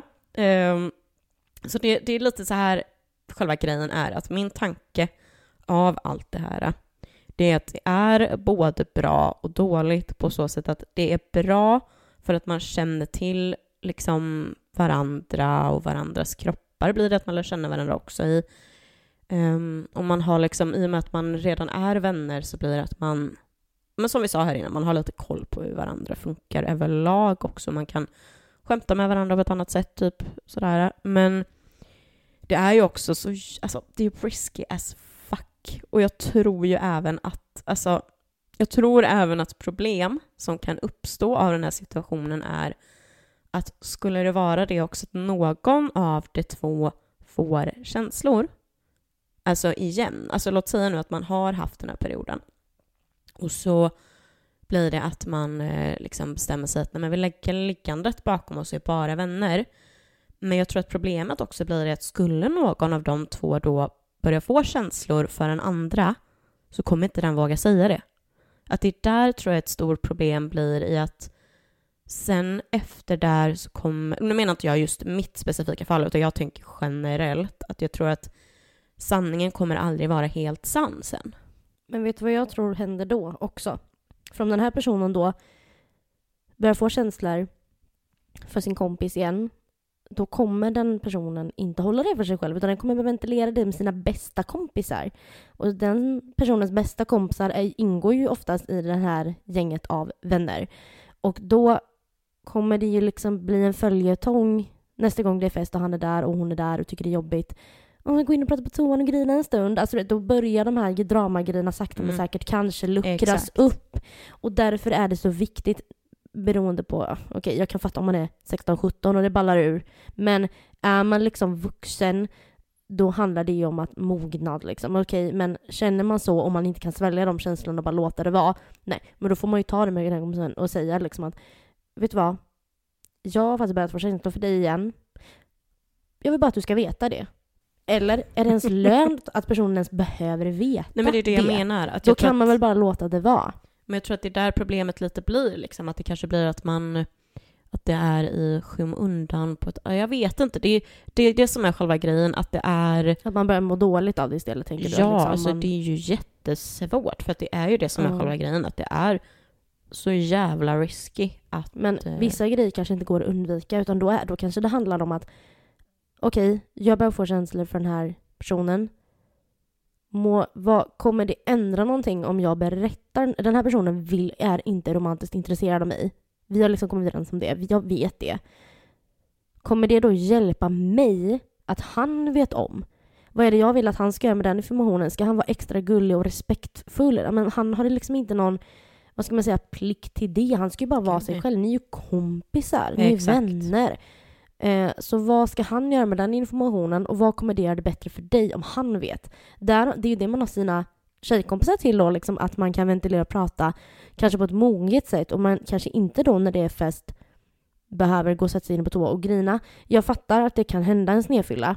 Så det är lite så här, själva grejen är att min tanke av allt det här, det är att det är både bra och dåligt på så sätt att det är bra för att man känner till liksom varandra och varandras kroppar, blir det att man lär känna varandra också i. Om man har liksom, i och med att man redan är vänner så blir det att man, men som vi sa här innan, man har lite koll på hur varandra funkar överlag också. Man kan skämta med varandra på ett annat sätt, typ sådär. Men det är ju också så, alltså det är ju risky as fuck. Och jag tror ju även att, alltså jag tror även att problem som kan uppstå av den här situationen är att skulle det vara det också att någon av de två får känslor. Alltså igen, alltså låt säga nu att man har haft den här perioden. Och så blir det att man liksom bestämmer sig att när man vill lägga liggandet bakom oss är bara vänner. Men jag tror att problemet också blir att skulle någon av de två då börja få känslor för en andra så kommer inte den våga säga det. Att det där tror jag ett stort problem blir i att sen efter där så kommer... Nu menar inte jag just mitt specifika fall, utan jag tänker generellt att jag tror att sanningen kommer aldrig vara helt sann sen. Men vet du vad jag tror händer då också? För om den här personen då börjar få känslor för sin kompis igen, då kommer den personen inte hålla det för sig själv, utan den kommer ventilera det med sina bästa kompisar. Och den personens bästa kompisar ingår ju oftast i det här gänget av vänner. Och då kommer det ju liksom bli en följetong nästa gång det är fest och han är där och hon är där och tycker det är jobbigt. Om vi går in och pratar på toan och grina en stund. Alltså då börjar de här dramagrejerna sakta men säkert kanske luckras upp. Och därför är det så viktigt, beroende på, okej, jag kan fatta om man är 16-17 och det ballar ur. Men är man liksom vuxen, då handlar det ju om att mognad liksom. Okej, men känner man så, om man inte kan svälja de känslorna och bara låta det vara. Nej, men då får man ju ta det med den kompisen och säga liksom att, vet du vad? Jag har faktiskt börjat få känslor för dig igen. Jag vill bara att du ska veta det. Eller är det ens lönt att personen ens behöver veta? Nej, men det är det jag menar. Att då kan man väl bara låta det vara. Men jag tror att det är där problemet lite blir. Liksom, att det kanske blir att man att det är i skymundan på ett, jag vet inte, det är det som är själva grejen, att det är att man börjar må dåligt av det istället, tänker du? Ja, liksom. Alltså det är ju jättesvårt, för att det är ju det som är själva grejen, att det är så jävla risky att, men vissa grejer kanske inte går att undvika, utan då kanske det handlar om att okej, jag börjar få känslor för den här personen. Kommer det ändra någonting om jag berättar? Den här personen är inte romantiskt intresserad av mig. Vi har liksom kommit överens om det. Jag vet det. Kommer det då hjälpa mig att han vet om? Vad är det jag vill att han ska göra med den informationen? Ska han vara extra gullig och respektfull? Men han har liksom inte någon, vad ska man säga, plikt till det. Han ska ju bara vara sig själv. Ni är ju kompisar. Ni är vänner. Så vad ska han göra med den informationen? Och vad kommer det göra det bättre för dig om han vet? Det är ju det man har sina tjejkompisar till då, liksom, att man kan ventilera och prata kanske på ett moget sätt. Och man kanske inte då, när det är fest, behöver gå och sätta sig in på toa och grina. Jag fattar att det kan hända en snedfylla.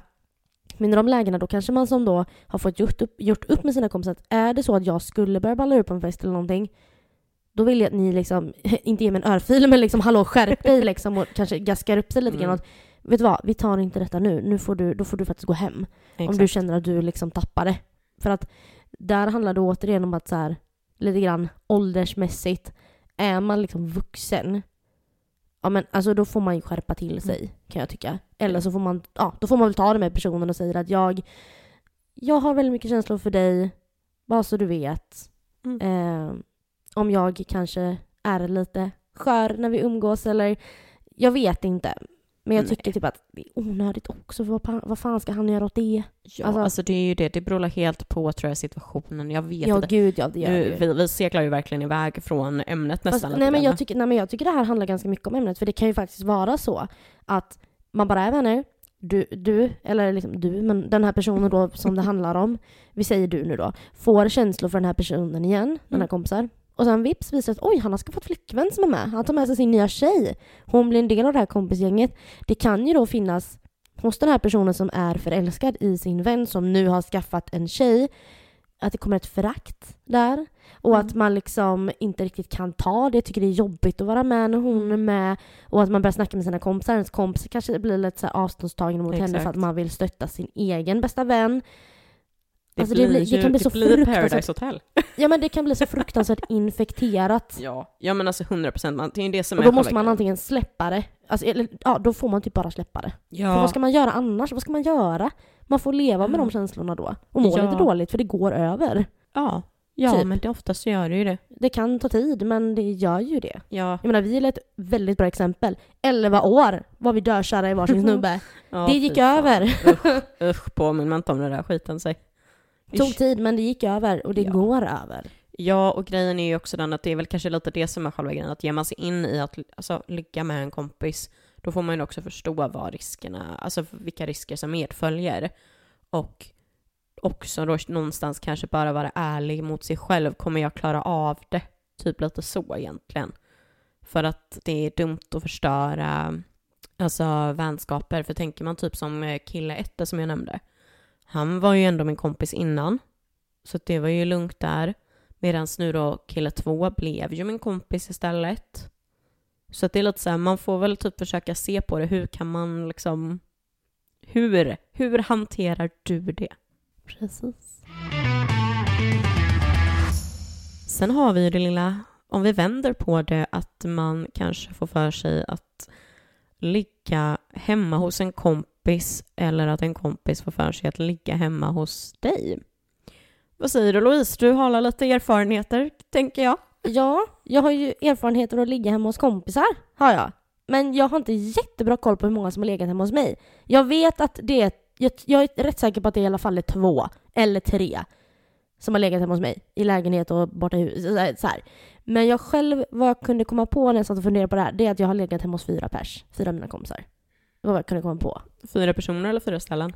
Men i de lägena då kanske man som då har fått gjort upp med sina kompisar, att är det så att jag skulle börja balla upp på en fest eller någonting, då vill jag att ni liksom, inte ge mig en örfil, men liksom, hallå, skärp dig liksom, och kanske gaskar upp sig lite grann. Vet du vad, vi tar inte detta nu. Då får du faktiskt gå hem. Exakt. Om du känner att du liksom tappar det. För att där handlar det återigen om att så här, lite grann åldersmässigt, är man liksom vuxen, ja men alltså då får man ju skärpa till sig, kan jag tycka. Eller så får man, då får man väl ta det med personen och säga att jag har väldigt mycket känslor för dig, bara så du vet. Om jag kanske är lite skör när vi umgås, eller jag vet inte. Men jag tycker typ att det är onödigt också. Vad fan ska han göra åt det? Ja, alltså det är ju det. Det beror helt på, tror jag, situationen. Jag vet inte. Gud, ja, det gör nu, det. Vi seklar ju verkligen iväg från ämnet nästan. Fast, jag tycker det här handlar ganska mycket om ämnet. För det kan ju faktiskt vara så att man bara är vänner. Du, eller liksom du, men den här personen då som det handlar om, vi säger du nu då, får känslor för den här personen igen, den här kompisar. Och sen vips visar att han har skaffat flickvän som är med. Han tar med sig sin nya tjej. Hon blir en del av det här kompisgänget. Det kan ju då finnas hos den här personen som är förälskad i sin vän som nu har skaffat en tjej, att det kommer ett förakt där. Och att man liksom inte riktigt kan ta det. Tycker det är jobbigt att vara med när hon är med. Och att man börjar snacka med sina kompisar. Ens kompisar kanske blir lite så här avståndstagande mot henne för att man vill stötta sin egen bästa vän. Det kan bli så Paradise Hotel. Ja, men det kan bli så fruktansvärt infekterat. Ja, men alltså 100%. Det är det som, och då måste man antingen släppa det. Alltså, eller, då får man typ bara släppa det. Ja. För vad ska man göra annars? Vad ska man göra? Man får leva med de känslorna då. Och må lite dåligt, för det går över. Ja typ. Men det oftast gör det ju det. Det kan ta tid, men det gör ju det. Ja. Jag menar, vi är ett väldigt bra exempel. 11 år var vi dörkära i varsin snubbe. Det gick över. Usch, påminner inte om den där skiten sig. Det tog tid, men det gick över, och det går över. Ja, och grejen är ju också den att det är väl kanske lite det som är själva grejen, att ger man sig in i att ligga med en kompis, då får man ju också förstå vilka risker som medföljer. Och också då någonstans kanske bara vara ärlig mot sig själv. Kommer jag klara av det? Typ lite så egentligen. För att det är dumt att förstöra vänskaper. För tänker man typ som kille Ette som jag nämnde. Han var ju ändå min kompis innan. Så det var ju lugnt där. Medan nu då kille 2 blev ju min kompis istället. Så att det är lite så här, man får väl typ försöka se på det. Hur kan man liksom... Hur hanterar du det? Precis. Sen har vi ju det lilla... Om vi vänder på det, att man kanske får för sig att ligga hemma hos en kompis, eller att en kompis får för sig att ligga hemma hos dig. Vad säger du, Louise? Du har lite erfarenheter, tänker jag. Ja, jag har ju erfarenheter att ligga hemma hos kompisar, har jag. Men jag har inte jättebra koll på hur många som har legat hemma hos mig. Jag vet att jag är rätt säker på att det i alla fall är 2 eller 3 som har legat hemma hos mig i lägenhet och borta i huset. Men jag själv, vad jag kunde komma på när jag satt och funderade på det här, det är att jag har legat hemma hos 4 pers. 4 av mina kompisar. Det var vad jag kunde komma på. 4 personer eller 4 ställen?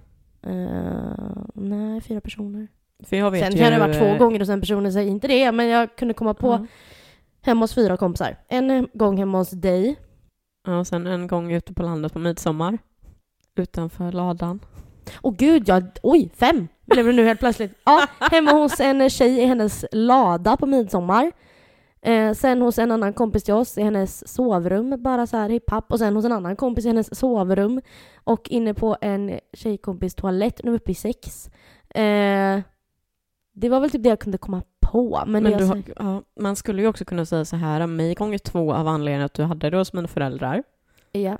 Nej, 4 personer. För jag vet sen kan det varit 2 gånger och sen personen säger inte det. Men jag kunde komma på hemma hos 4 kompisar. 1 gång hemma hos dig. Ja, och sen 1 gång ute på landet på midsommar. Utanför ladan. Åh gud, oj, 5 blev det nu helt plötsligt. Ja, hemma hos en tjej i hennes lada på midsommar. Sen hos en annan kompis till oss i hennes sovrum, bara så här i papp, och sen hos en annan kompis i hennes sovrum och inne på en tjejkompis toalett, nu uppe i 6. Det var väl typ det jag kunde komma på. Man skulle ju också kunna säga så här, mig gånger 2 av anledningen att du hade det hos mina föräldrar. Ja.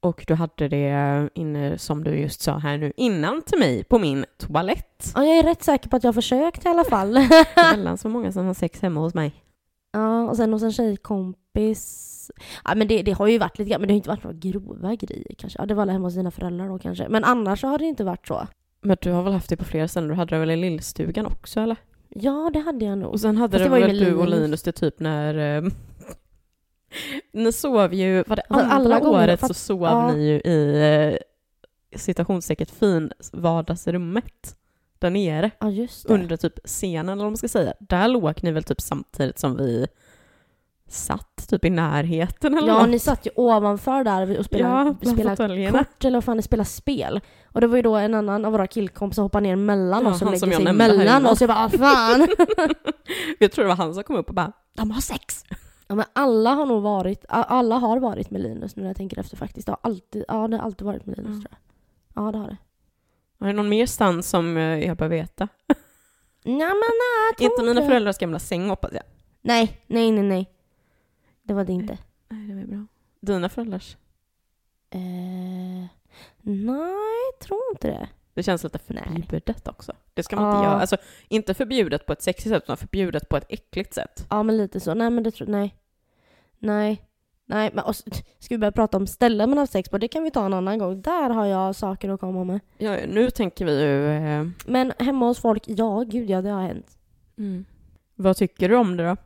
Och du hade det inne, som du just sa här nu, innan till mig på min toalett. Ja, jag är rätt säker på att jag har försökt i alla fall. Det är mellan så många som har sex hemma hos mig. Ja, och sen hos en tjejkompis. Ja, men det har ju varit lite grann, men det har inte varit några grova grejer kanske. Ja, det var alla hemma hos dina föräldrar då kanske. Men annars har det inte varit så. Men du har väl haft det på flera ställen? Du hade det väl i lillstugan också, eller? Ja, det hade jag nog. Och sen hade det väl du och Linus det typ när... Ni sov ju, var det alla året så sov ni ju i citationstecket fin vardagsrummet där nere. Ja, just det. Under typ scenen, eller vad man ska säga. Där låg ni väl typ samtidigt som vi satt typ i närheten eller något. Ni satt ju ovanför där och spelade kort eller vad fan, ni spelade spel. Och det var ju då en annan av våra killkompisar hoppade ner mellan oss och lägger sig mellan oss. Jag bara, fan. Jag tror det var han som kom upp och bara, de har sex. Ja, men alla har varit med Linus nu när jag tänker efter faktiskt. Det har alltid varit med Linus, tror jag. Ja, det har det. Är det någon mer stan som jag bör veta? Nej, inte mina föräldrars gamla säng, hoppas jag. Nej. Det var det inte. Nej, det var bra. Dina föräldrars? Nej, tror inte det. Det känns lite förbjudet också. Det ska man inte göra. Alltså, inte förbjudet på ett sexigt sätt, utan förbjudet på ett äckligt sätt. Ja, men lite så. Nej, men det tror jag. Nej. Men, och, ska vi börja prata om ställen man har sex på? Det kan vi ta en annan gång. Där har jag saker att komma med. Ja, nu tänker vi ju... Men hemma hos folk, det har hänt. Mm. Vad tycker du om det då?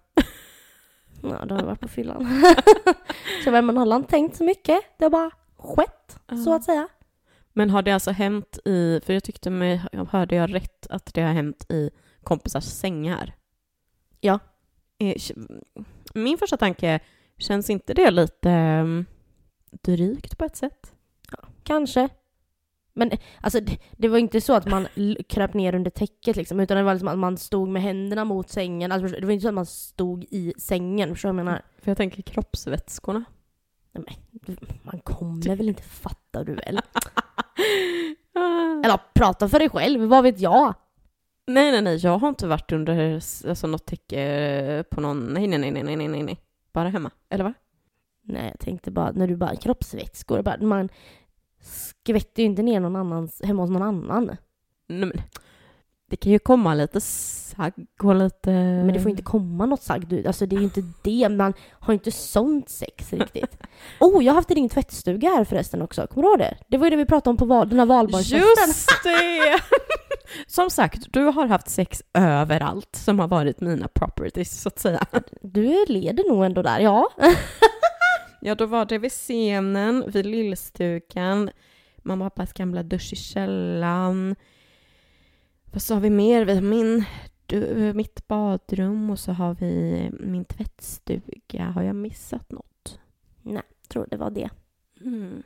Ja, det har varit på fyllan. Så man har inte tänkt så mycket. Det har bara skett, så att säga. Men har det alltså hänt i... För jag tyckte mig... Hörde jag rätt att det har hänt i kompisars sängar? Ja. Min första tanke... Känns inte det lite drygt på ett sätt? Ja, kanske. Men alltså, det var inte så att man kröp ner under täcket liksom. Utan det var liksom att man stod med händerna mot sängen. Alltså, det var inte så att man stod i sängen. Förstår du vad jag menar? För jag tänker kroppsvätskorna. Nej, men man kommer väl inte fatta du väl? Eller prata för dig själv, vad vet jag? Nej, jag har inte varit under något täcke på någon. Nej. Bara hemma, eller va? Nej, jag tänkte bara, när du bara kroppsvätskor, bara, man skvätter ju inte ner någon annans, hemma hos någon annan. Nej, men det kan ju komma lite sagg och lite... Men det får inte komma något sagg. Alltså det är ju inte det, man har inte sånt sex riktigt. Jag har haft din tvättstuga här förresten också. Kommer du ihåg det? Det var ju det vi pratade om på den här valborgsfesten. Just det! Som sagt, du har haft sex överallt som har varit mina properties, så att säga. Du leder nog ändå där, ja. Ja, då var det vid scenen, vid lillstugan, mamma och pappas gamla dusch i källaren. Vad sa vi mer? Vi har mitt badrum och så har vi min tvättstuga. Har jag missat något? Nej, tror det var det. Mm.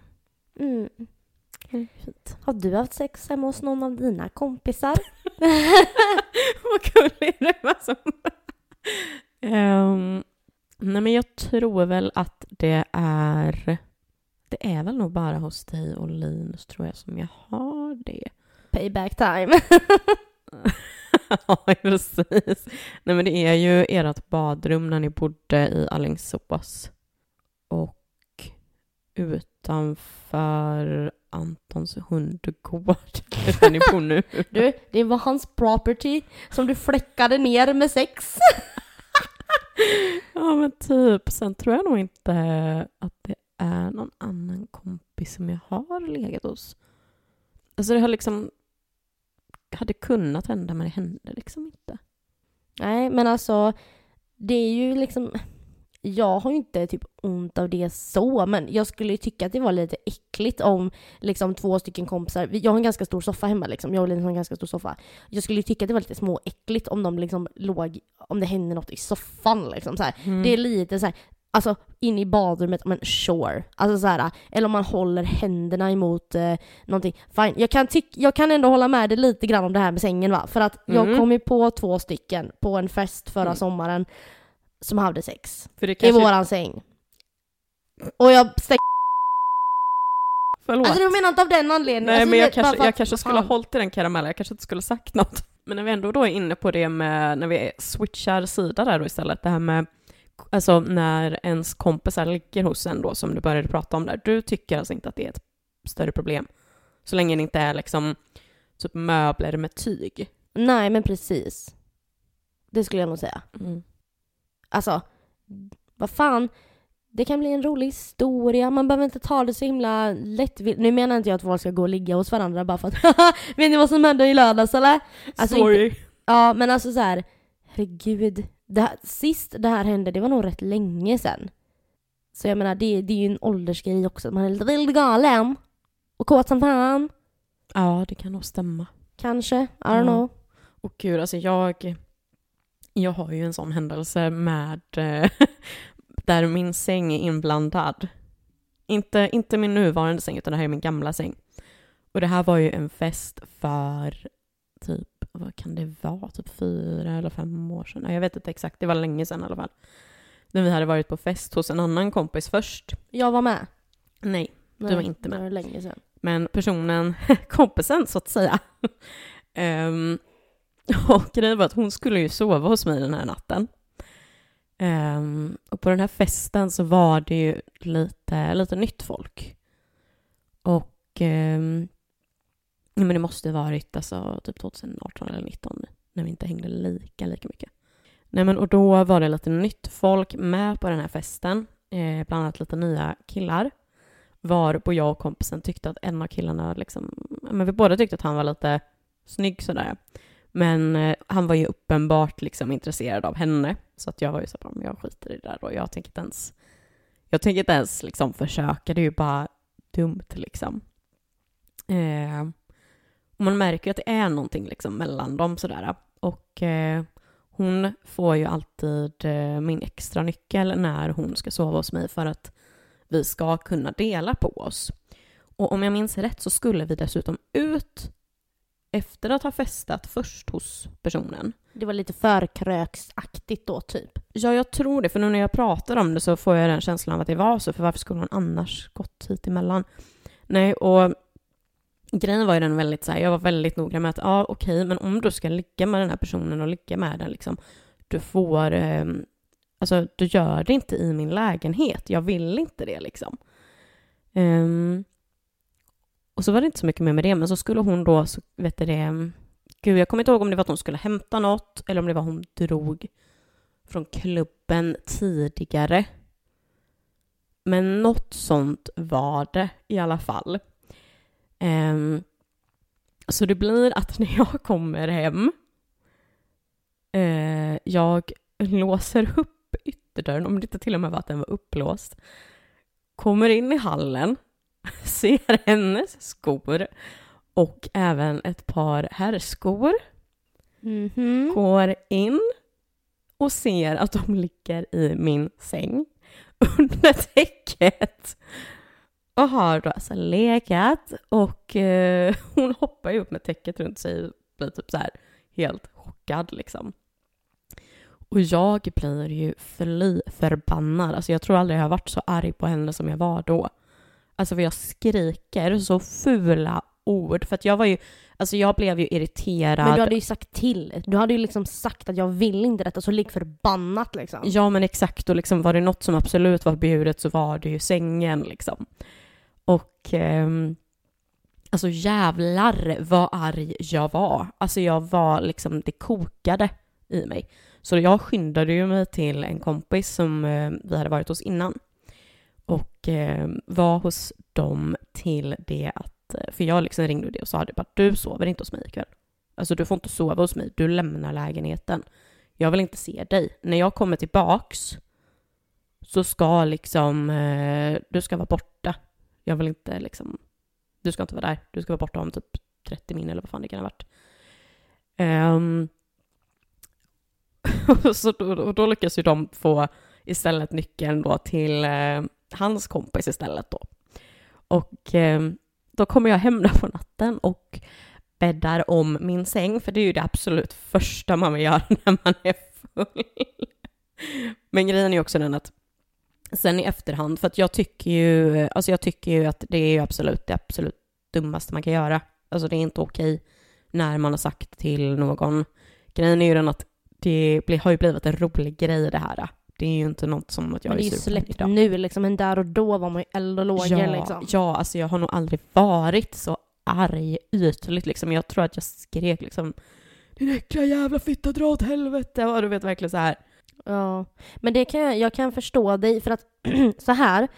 Har du haft sex hemma hos någon av dina kompisar? Vad kul är det? Nej, men jag tror väl att det är väl nog bara hos dig och Linus, tror jag, som jag har det. Payback time. Ja, precis. Nej, men det är ju ert badrum när ni bodde i Alingsås. Och utanför Antons hundgård. Där ni bor nu. Du, det var hans property som du fläckade ner med sex. Ja, men typ. Sen tror jag nog inte att det är någon annan kompis som jag har legat hos. Alltså det har liksom... hade kunnat hända, men det hände liksom inte. Nej, men alltså det är ju liksom, jag har ju inte typ ont av det så, men jag skulle ju tycka att det var lite äckligt om liksom 2 stycken kompisar, jag har en ganska stor soffa hemma liksom, jag och Linus har en ganska stor soffa. Jag skulle ju tycka att det var lite småäckligt om de liksom låg, om det hände något i soffan liksom så här. Det är lite så här, alltså in i badrummet, men sure. Alltså så här, eller om man håller händerna emot någonting. Fine. Jag kan ändå hålla med dig lite grann om det här med sängen, va, för att jag kom ju på 2 stycken på en fest förra sommaren som hade sex i våran säng. Och jag stängde. Förlåt. Alltså jag menar inte av den anledningen. Nej, alltså, men jag kanske skulle ha hållit i den karamellen. Jag kanske inte skulle sagt något. Men när vi ändå då är inne på det med, när vi switchar sida där då istället. Det här med, alltså när ens kompisar ligger hos en då, som du började prata om där. Du tycker alltså inte att det är ett större problem. Så länge det inte är liksom typ möbler med tyg. Nej, men precis. Det skulle jag nog säga. Mm. Alltså, vad fan. Det kan bli en rolig historia. Man behöver inte ta det så himla lättvilt. Nu menar inte jag att folk ska gå och ligga hos varandra bara för att vet ni vad som hände i lördags eller? Alltså, sorry. Inte, ja, men alltså så här, herregud. Det här hände, det var nog rätt länge sedan. Så jag menar, det är ju en åldersgrej också. Man är lite väldigt galen. Och kåt som fan. Ja, det kan nog stämma. Kanske, I don't know. Och gud, alltså jag har ju en sån händelse med där min säng är inblandad. Inte min nuvarande säng, utan det här är min gamla säng. Och det här var ju en fest för typ, vad kan det vara? Typ 4 eller 5 år sedan. Jag vet inte exakt, det var länge sedan i alla fall. När vi hade varit på fest hos en annan kompis först. Jag var med. Nej, du var inte med. Det var länge sedan. Men personen, kompisen så att säga. Och grejen var att hon skulle ju sova hos mig den här natten. Och på den här festen så var det ju lite nytt folk. Och men det måste varit alltså typ 2018 eller 2019 när vi inte hängde lika mycket. Nej, men och då var det lite nytt folk med på den här festen, bland annat lite nya killar. Varpå jag och kompisen tyckte att en av killarna liksom, men vi båda tyckte att han var lite snygg sådär. Men han var ju uppenbart liksom intresserad av henne. Så att jag var ju så att jag skiter i det där. Och jag tänkte inte ens liksom försöka. Det är ju bara dumt liksom. Och man märker ju att det är någonting liksom mellan dem sådär. Och hon får ju alltid min extra nyckel när hon ska sova hos mig. För att vi ska kunna dela på oss. Och om jag minns rätt så skulle vi dessutom ut efter att ha festat först hos personen. Det var lite förkröksaktigt då typ. Ja, jag tror det. För nu när jag pratar om det så får jag den känslan av att det var så. För varför skulle hon annars gått hit emellan? Nej, och grejen var ju den väldigt så här, jag var väldigt noga med att okej, men om du ska ligga med den här personen och ligga med den liksom, du får, alltså du gör det inte i min lägenhet. Jag vill inte det liksom. Och så var det inte så mycket mer med det. Men så skulle hon då, så vet du det, gud jag kommer inte ihåg om det var att hon skulle hämta något. Eller om det var hon drog från klubben tidigare. Men något sånt var det i alla fall. Så det blir att när jag kommer hem. Jag låser upp ytterdörren. Om det inte till och med var att den var upplåst. Kommer in i hallen. Ser hennes skor och även ett par herrskor. Mm-hmm. Går in och ser att de ligger i min säng under täcket. Och har då alltså legat. Och hon hoppar ju upp med täcket runt sig och blir typ så här helt chockad liksom. Och jag blir ju förbannad. Alltså jag tror aldrig jag har varit så arg på henne som jag var då. Alltså för jag skriker så fula ord. För att jag var ju, alltså jag blev ju irriterad. Men du hade ju sagt till. Du hade ju liksom sagt att jag vill inte detta. Så lik förbannat liksom. Ja men exakt. Och liksom var det något som absolut var förbjudet så var det ju sängen liksom. Och alltså jävlar vad arg jag var. Alltså jag var liksom, det kokade i mig. Så jag skyndade ju mig till en kompis som vi hade varit hos innan. Och var hos dem till det att, för jag liksom ringde det och sa det bara, du sover inte hos mig ikväll. Alltså du får inte sova hos mig, du lämnar lägenheten. Jag vill inte se dig. När jag kommer tillbaks så ska liksom, du ska vara borta. Jag vill inte liksom, du ska inte vara där. Du ska vara borta om typ 30 min eller vad fan det kan ha varit. Och då lyckas ju de få istället nyckeln då till hans kompis istället då. Och då kommer jag hem på natten och bäddar om min säng. För det är ju det absolut första man vill göra när man är full. Men grejen är också den att sen i efterhand, för att jag tycker ju att det är ju absolut dummaste man kan göra. Alltså det är inte okej när man har sagt till någon. Grejen är ju den att har ju blivit en rolig grej det här. Det är ju inte något som att jag är släppt nu liksom, men där och då var man ju eld och lågor liksom. Ja, alltså jag har nog aldrig varit så arg ytligt liksom. Jag tror att jag skrek liksom, din äckla jävla fitta, dra åt helvete. Ja, du vet, verkligen så här. Ja, men det kan jag kan förstå dig, för att så här,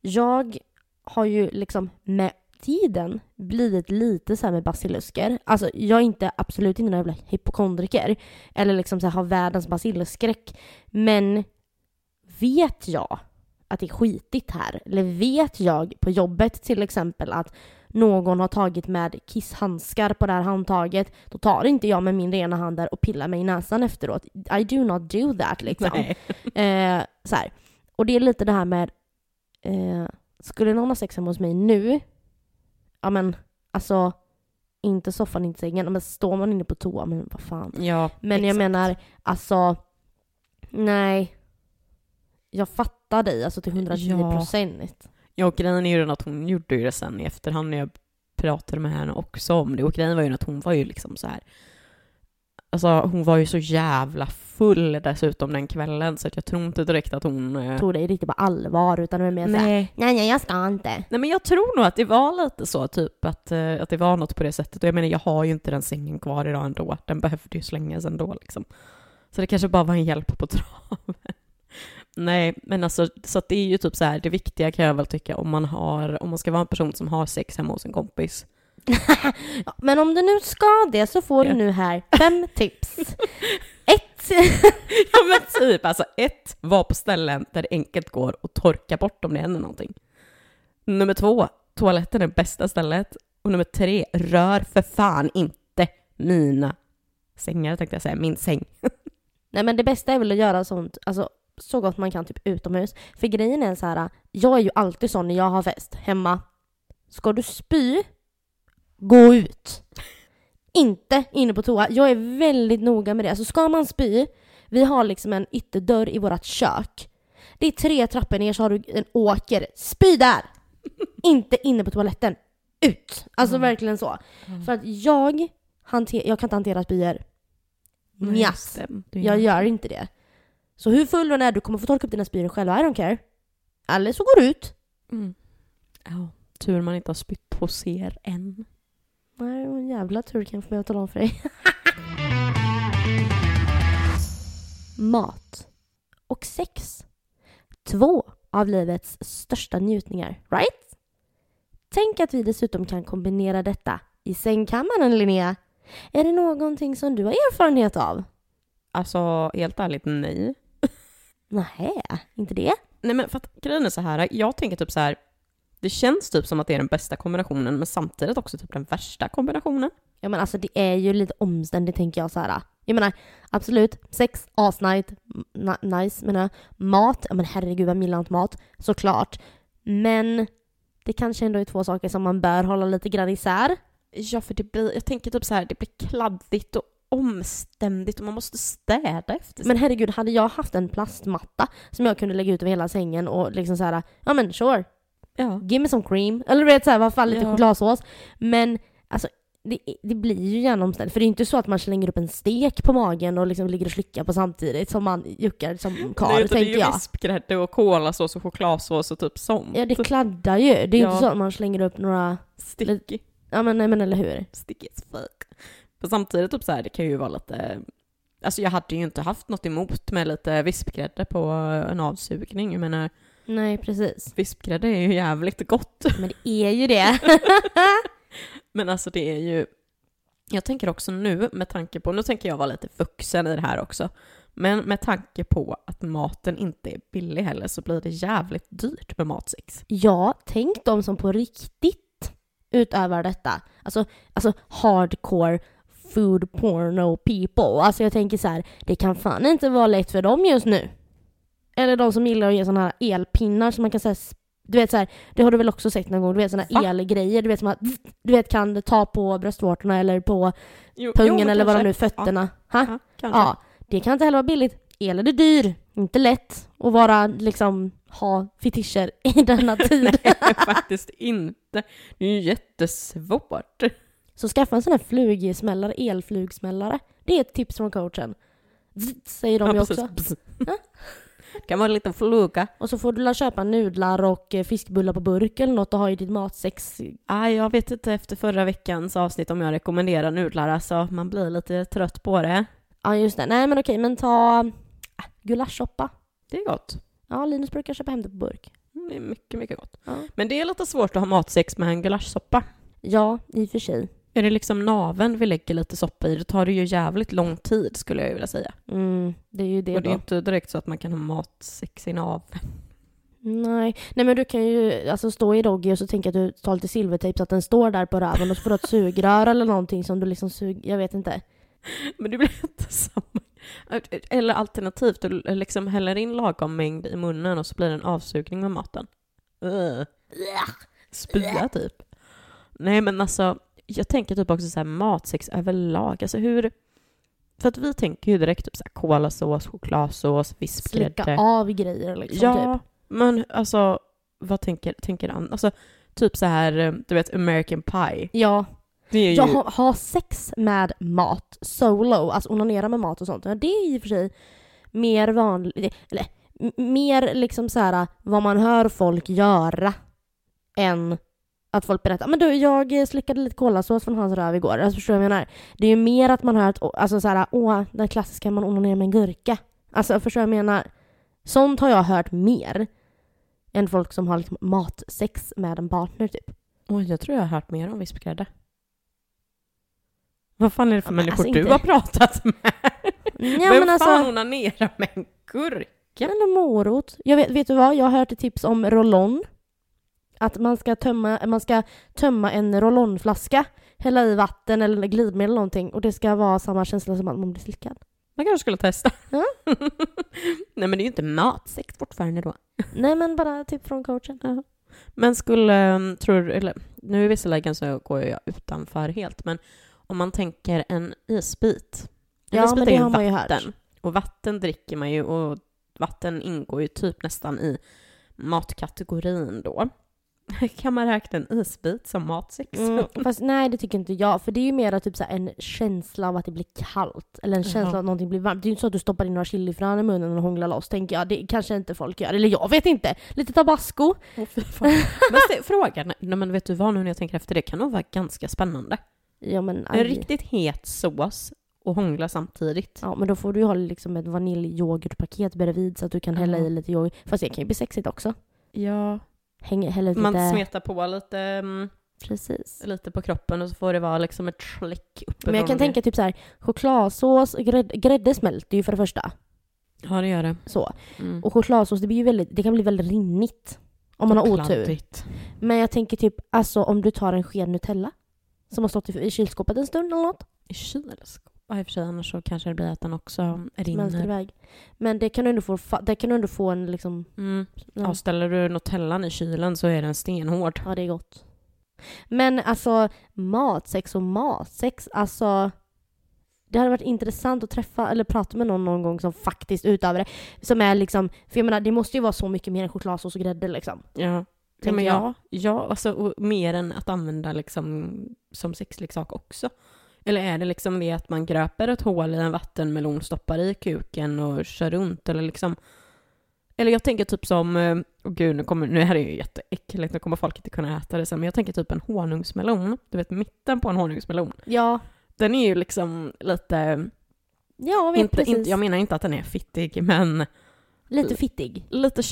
jag har ju liksom med tiden blivit lite så här med basilusker. Alltså jag är absolut inte någon jävla hypokondriker eller liksom så här har världens basiluskräck, men vet jag att det är skitigt här, eller vet jag på jobbet till exempel att någon har tagit med kisshandskar på det här handtaget, då tar inte jag med min rena hand där och pillar mig i näsan efteråt. I do not do that liksom. Så här. Och det är lite det här med skulle någon ha sex hos mig nu, ja men alltså inte soffan, inte sängen, men står man inne på toa, men vad fan. Ja, men exakt. Jag menar alltså nej, jag fattar dig alltså till 110%. Ja, och grejen är ju den att hon gjorde ju det sen i efterhand när jag pratade med henne också om det. Och grejen var ju att hon var ju liksom så här, alltså hon var ju så jävla full dessutom den kvällen, så att jag tror inte direkt att hon tog det riktigt på allvar, utan det var mer såhär, nej jag ska inte. Nej, men jag tror nog att det var lite så typ att det var något på det sättet. Och jag menar, jag har ju inte den sängen kvar idag ändå. Den behövde ju slängas ändå liksom. Så det kanske bara var en hjälp på traven. Nej, men alltså, så att det är ju typ så här, det viktiga kan jag väl tycka, om man ska vara en person som har sex hemma hos en kompis. Ja, men om du nu ska det, så får du nu här 5 tips. 1. Ja, men typ alltså 1, var på ställen där det enkelt går och torka bort om det händer någonting. Nummer 2, toaletten är det bästa stället. Och nummer 3, rör för fan inte mina sängar, tänkte jag säga, min säng. Nej, men det bästa är väl att göra sånt, alltså så gott man kan typ utomhus. För grejen är så här, jag är ju alltid sån när jag har fest hemma. Ska du spy? Gå ut. Inte inne på toa. Jag är väldigt noga med det. Alltså ska man spy, vi har liksom en ytterdörr i vårat kök. Det är 3 trappor ner, så har du en åker. Spy där! Inte inne på toaletten. Ut! Alltså verkligen så. För att jag kan inte hantera spyer. Njas. Jag gör inte det. Så hur full du är, du kommer få torka upp dina spyr själv. I don't care. Eller så går du ut. Ja, tur man inte har spytt på er än. Nej, en jävla tur kan jag få med att tala om för dig. Mat och sex. 2 av livets största njutningar, right? Tänk att vi dessutom kan kombinera detta i sängkammaren, Linnea. Är det någonting som du har erfarenhet av? Alltså, helt ärligt, nej. Nej, inte det. Nej, men för att grejen är så här, jag tänker typ så här, det känns typ som att det är den bästa kombinationen, men samtidigt också typ den värsta kombinationen. Ja, men alltså det är ju lite omständigt, tänker jag så här. Jag menar, absolut, sex, asnight, nice, menar mat, ja men herregud vad millant mat, såklart. Men det kanske ändå är 2 saker som man bör hålla lite grann isär. Ja, för jag tänker typ så här, det blir kladdigt och omständigt och man måste städa efter sig. Men herregud, hade jag haft en plastmatta som jag kunde lägga ut över hela sängen och liksom så här, ja men sure. Ja. Give me some cream. Eller vet så här, vad fan, lite chokladsås. Men alltså det blir ju gärna omständigt. För det är inte så att man slänger upp en stek på magen och liksom ligger och slickar på samtidigt som man juckar som karl, tänker jag. Det är ju vispgrädde och kolasås och chokladsås och typ sånt. Ja, det kladdar ju. Det är inte så att man slänger upp några sticky. Ja, men nej, men eller hur? Sticky as fuck. För samtidigt typ så här, det kan ju vara lite, alltså jag hade ju inte haft något emot med lite vispgrädde på en avsugning. Jag menar, nej, precis. Vispgrädde är ju jävligt gott. Men det är ju det. Men alltså det är ju, jag tänker också nu med tanke på, nu tänker jag vara lite vuxen i det här också, men med tanke på att maten inte är billig heller, så blir det jävligt dyrt med matsex. Ja, tänk de som på riktigt utövar detta. Alltså hardcore food porno people. Alltså jag tänker så här, det kan fan inte vara lätt för dem just nu. Eller de som gillar att ge såna här elpinnar som man kan säga, du vet så här, det har du väl också sett någon gång, du vet såna elgrejer, du vet som att, du vet, kan ta på bröstvårtorna eller på pungen eller vad de nu, fötterna. Ja, det kan inte heller vara billigt. el är dyr, inte lätt att vara liksom ha fetischer i denna tid. Nej, faktiskt inte. Det är ju jättesvårt. Så skaffa en sån här flugsmällare, elflugsmällare. Det är ett tips från coachen. Säger de ju också. Kan vara en liten fluga. Och så får du lära köpa nudlar och fiskbullar på burk eller något och ha i ditt matsex. Jag vet inte efter förra veckans avsnitt om jag rekommenderar nudlar. Alltså, man blir lite trött på det. Ja, just det. Nej, men okej. Men ta gulaschsoppa. Det är gott. Ja, Linus brukar köpa hem det på burk. Det är mycket, mycket gott. Ja. Men det är lite svårt att ha matsex med en gulaschsoppa. Ja, i och för sig. Är det liksom naven vi lägger lite soppa i, då tar det ju jävligt lång tid skulle jag vilja säga. Mm, det är ju det. Och det är då inte direkt så att man kan ha matsex i naven. Nej, men du kan ju alltså stå i doggy och så tänker att du tar lite silvertejp så att den står där på röven och så får du ett sugrör eller någonting som du liksom suger, jag vet inte. Men det blir inte samma. Eller alternativt, du liksom häller in lagom mängd i munnen och så blir det en avsugning med maten. Spya typ. Nej, men alltså jag tänker typ också så här matsex överlag. Alltså hur... För att vi tänker ju direkt typ så här kolasås, chokladsås, vispgrädde. Slicka av grejer liksom ja, typ. Men alltså vad tänker han? Alltså typ så här, du vet, American Pie. Ja. Det är ju... Jag har sex med mat, solo. Alltså onanera med mat och sånt. Ja, det är i och för sig mer vanligt. Eller mer liksom så här vad man hör folk göra än... Att folk berättar, men du, jag slickade lite kolasås från hans röv igår. Alltså, förstår du vad jag menar? Det är ju mer att man hör att, alltså såhär, den klassiska man onanerar med en gurka. Alltså, förstår jag menar? Sånt har jag hört mer än folk som har liksom matsex med en partner, typ. Oj, jag tror jag har hört mer om vispgrädde. Vad fan är det för människor alltså, du inte... har pratat med? Ja, men fan alltså... onanerar med en gurka? Eller morot. Jag vet du vad? Jag har hört ett tips om rollon. Att man ska tömma en rollonflaska, hälla i vatten eller glidmedel eller någonting. Och det ska vara samma känsla som att man blir slickad. Man kanske skulle testa. Ja? Nej, men det är ju inte matsex fortfarande då. Nej, men bara typ från coachen. Uh-huh. Men nu visserligen så går jag utanför helt. Men om man tänker en isbit. En isbit är ju vatten. Och vatten dricker man ju. Och vatten ingår ju typ nästan i matkategorin då. Kan man räkna en isbit som matsex? Mm, fast nej, det tycker inte jag. För det är ju mer typ så här en känsla av att det blir kallt. Eller en känsla av att någonting blir varmt. Det är ju inte så att du stoppar in några chilifrön i munnen och hånglar loss. Tänker jag, det kanske inte folk gör. Eller jag vet inte. Lite tabasco. Oh, fy fan. Men frågan, men vet du vad nu när jag tänker efter det? Kan nog vara ganska spännande. Ja, men, en riktigt het sås och hångla samtidigt. Ja, men då får du ju ha liksom ett vaniljyoghurtpaket bredvid så att du kan hälla i lite yoghurt. Fast det kan ju bli sexigt också. Ja, man smetar på lite precis. Lite på kroppen och så får det vara liksom ett slick uppe. Men jag kan tänka typ så här chokladsås, grädde smälter ju för det första. Ja, det gör det. Så. Mm. Och chokladsås det kan bli väldigt rinnigt om man har otur. Men jag tänker typ alltså om du tar en sked Nutella som har stått i kylskåpet en stund eller något. I kylskåpet. Och i och för sig annars så kanske det blir att den också rinner. Men det kan du ändå få, en liksom... Mm. Ja, ställer du Nutellan i kylen så är den stenhård. Ja, det är gott. Men alltså, matsex. Alltså, det hade varit intressant att träffa eller prata med någon gång som faktiskt utöver det. Som är liksom... För jag menar, det måste ju vara så mycket mer än chokladsås och grädde liksom. Ja. Men ja alltså, mer än att använda liksom som sexleksak också. Eller är det liksom det att man gröper ett hål i en vattenmelon, stoppar i kuken och kör runt? Eller liksom... Eller jag tänker typ som... nu är det ju jätteäckligt, nu kommer folk inte kunna äta det sen. Men jag tänker typ en honungsmelon. Du vet, mitten på en honungsmelon. Ja. Den är ju liksom lite... Ja, vet precis. Jag menar inte att den är fittig, men... Lite fittig. Lite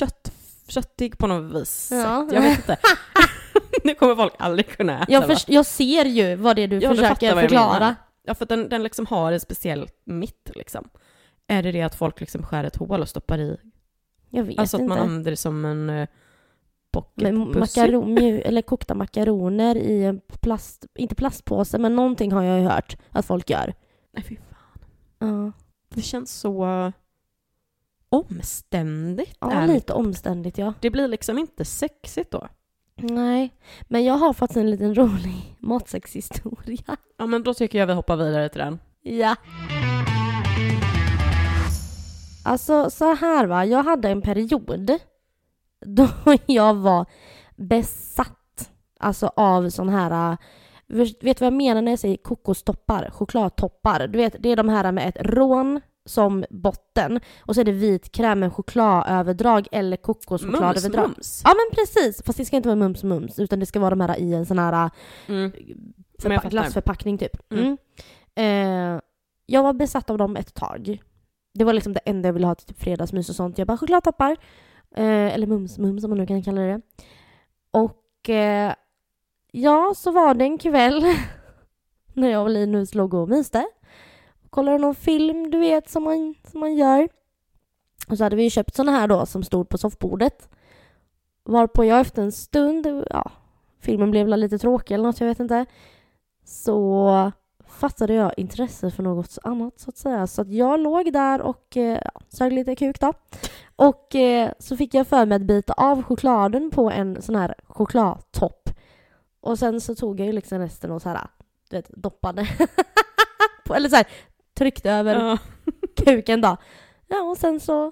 köttig på något vis. Ja. Jag vet inte. Nu kommer folk aldrig kunna äta. Jag ser ju vad det är du försöker förklara. Ja, för den liksom har en speciell mitt liksom. Är det att folk liksom skär ett hål och stoppar i? Jag vet inte. Alltså att man använder det som en eller kokta makaroner i en plastpåse, men någonting har jag ju hört att folk gör. Nej, fy fan. Det känns så... omständigt. Ja, lite omständigt, ja. Det blir liksom inte sexigt då. Nej, men jag har fått en liten rolig matsexhistoria. Ja, men då tycker jag vi hoppar vidare till den. Ja. Alltså så här va, jag hade en period då jag var besatt alltså av sån här, vet du vad jag menar när jag säger kokostoppar, chokladtoppar? Du vet, det är de här med ett rån som botten och så är det vit kräm med chokladöverdrag eller kokoschokladsöverdrag. Mums. Ja men precis, fast det ska inte vara mums utan det ska vara de här i en sån här glassförpackning typ. Mm. Jag var besatt av dem ett tag. Det var liksom det enda jag ville ha till typ fredagsmys och sånt. Jag bara chokladtoppar. Eller mums som man nu kan kalla det. Och ja, så var det en kväll när jag och Linus låg och myste. Kollade någon film, du vet, som man gör. Och så hade vi ju köpt såna här då som stod på soffbordet. Varpå jag efter en stund, ja, filmen blev lite tråkig eller något, jag vet inte. Så fattade jag intresse för något annat så att säga. Så att jag låg där och sög lite kuk då. Och så fick jag för mig att bita av chokladen på en sån här chokladtopp. Och sen så tog jag ju liksom resten och så här, du vet, doppade. Eller så här, tryckte över kuken då. Ja, och sen så,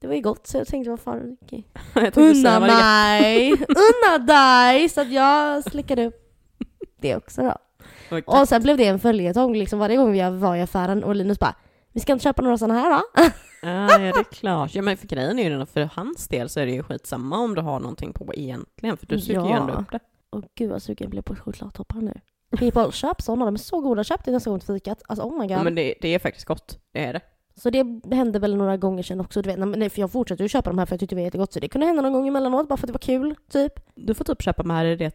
det var ju gott så jag tänkte, vad fan, okay. Unna dig! Så att jag slickade upp det också då. Och sen blev det en följetong liksom varje gång vi var i affären och Linus bara, vi ska inte köpa några sådana här då? Ja, det är klart. Ja, men för grejen är ju för hans del så är det ju skitsamma om du har någonting på egentligen. För du suger ju ändå upp det. Åh gud vad sugen blev på chokladtoppar nu. People, köp sådana, de är så goda. Köp det nästa gång till fikat. Alltså oh my god. Ja, men det är faktiskt gott, det är det. Så det hände väl några gånger sedan också, du vet. Nej, för jag fortsätter ju köpa de här för jag tyckte det var jättegott. Så det kunde hända någon gång emellanåt bara för att det var kul typ. Du får typ köpa med dig det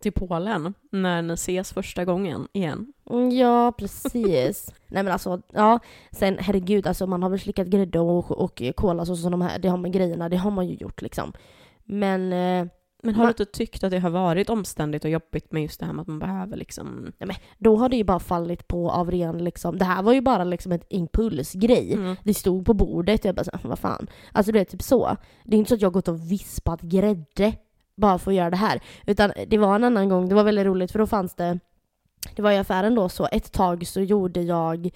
till Polen när ni ses första gången igen. Ja, precis. Nej men alltså, ja. Sen herregud, alltså man har väl slickat grädde och kola så de här, det har man grejerna, det har man ju gjort liksom. Men har du inte tyckt att det har varit omständigt och jobbigt med just det här med att man behöver liksom... Nej, men då har det ju bara fallit på av ren liksom... Det här var ju bara liksom ett impulsgrej. Mm. Det stod på bordet och jag bara så, vad fan. Alltså det är typ så. Det är inte så att jag har gått och vispat grädde bara för att göra det här. Utan det var en annan gång, det var väldigt roligt för då fanns det... Det var i affären då så ett tag så gjorde jag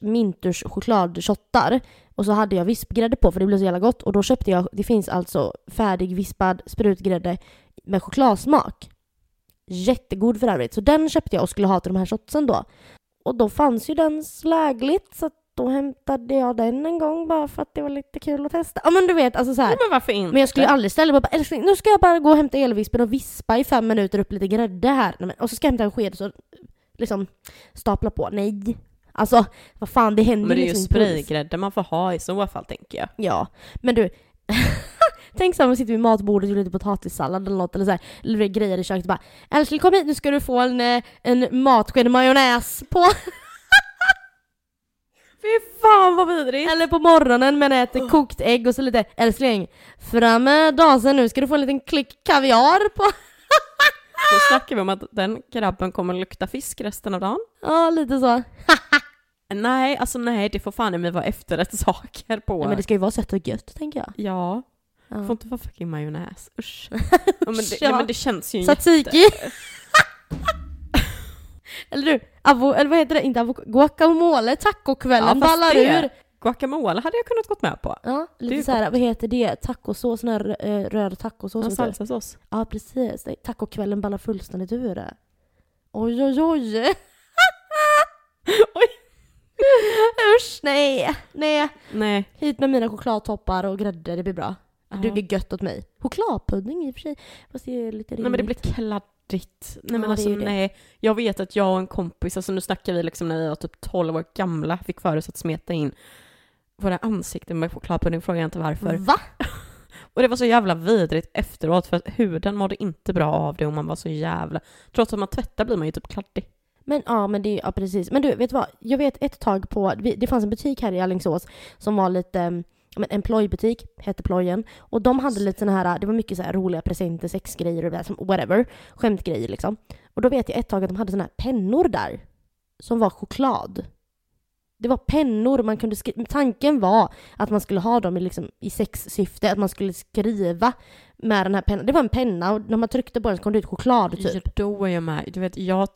Minters chokladshottar. Och så hade jag vispgrädde på för det blev så jävla gott. Och då köpte jag, det finns alltså färdig vispad sprutgrädde med chokladsmak. Jättegod för övrigt. Så den köpte jag och skulle ha till de här shotsen då. Och då fanns ju den slägligt så att då hämtade jag den en gång bara för att det var lite kul att testa. Ja men du vet, alltså så här. Ja, men varför inte? Men jag skulle aldrig ställa mig bara, älskling, nu ska jag bara gå och hämta elvispen och vispa i 5 minuter upp lite grädde här. Nej, men, och så ska jag hämta en sked så liksom stapla på. Nej. Alltså, vad fan, det händer. Men det är ju spraygrädde man får ha i så fall, tänker jag. Ja, men du, tänk så här, man sitter vid matbordet och gör lite potatissallad eller något, eller så här, eller grejer i köket bara, älskling, kom hit, nu ska du få en matsked majonnäs på. Fy fan vad vidrigt. Eller på morgonen men äter kokt ägg och så lite, älskling, framme dagen nu ska du få en liten klick kaviar på. Då snackar vi om att den grabben kommer lukta fisk resten av dagen. Ja, lite så. Nej, alltså nej, det får fan i mig vara efterrättssaker på. Nej, men det ska ju vara sött och gött, tänker jag. Ja, det får inte vara fucking majonnäs. Usch. men det känns ju Satsiki. Jätte... Eller du, eller vad heter det? Inte guacamole, tacokvällen, ballar ur. Guacamole hade jag kunnat gått med på. Ja, lite så här, vad heter det? Tacosås, sån här röd tacosås. Ja, salsasås. Ja, precis. Tacokvällen ballar fullständigt ur det. Oj, oj, oj. Oj. Usch, nej. Hit med mina chokladtoppar och grädde, det blir bra. Det duger gött åt mig. Chokladpudding i och för sig. Fast det är lite rimligt. Nej, men det blir kladdigt. Nej, men ja, alltså nej. Jag vet att jag och en kompis, alltså nu snackar vi liksom när vi var typ 12 år gamla, fick för oss att smeta in våra ansikten med chokladpudding, frågar jag inte varför. Va? Och det var så jävla vidrigt efteråt för att huden mådde inte bra av det och man var så jävla... Trots att man tvättar blir man ju typ kladdig. Men precis. Men du, vet du vad? Jag vet ett tag på... Det fanns en butik här i Alingsås som var lite... En plojbutik, hette Plojen. Och de hade lite såna här... Det var mycket så här roliga presenter, sexgrejer och det där, som whatever. Skämtgrejer liksom. Och då vet jag ett tag att de hade såna här pennor där som var choklad. Det var pennor man kunde skriva. Tanken var att man skulle ha dem liksom i sexsyfte. Att man skulle skriva med den här pennan. Det var en penna och när man tryckte på den så kom det ut choklad typ. Ja, då är jag med. Du vet, jag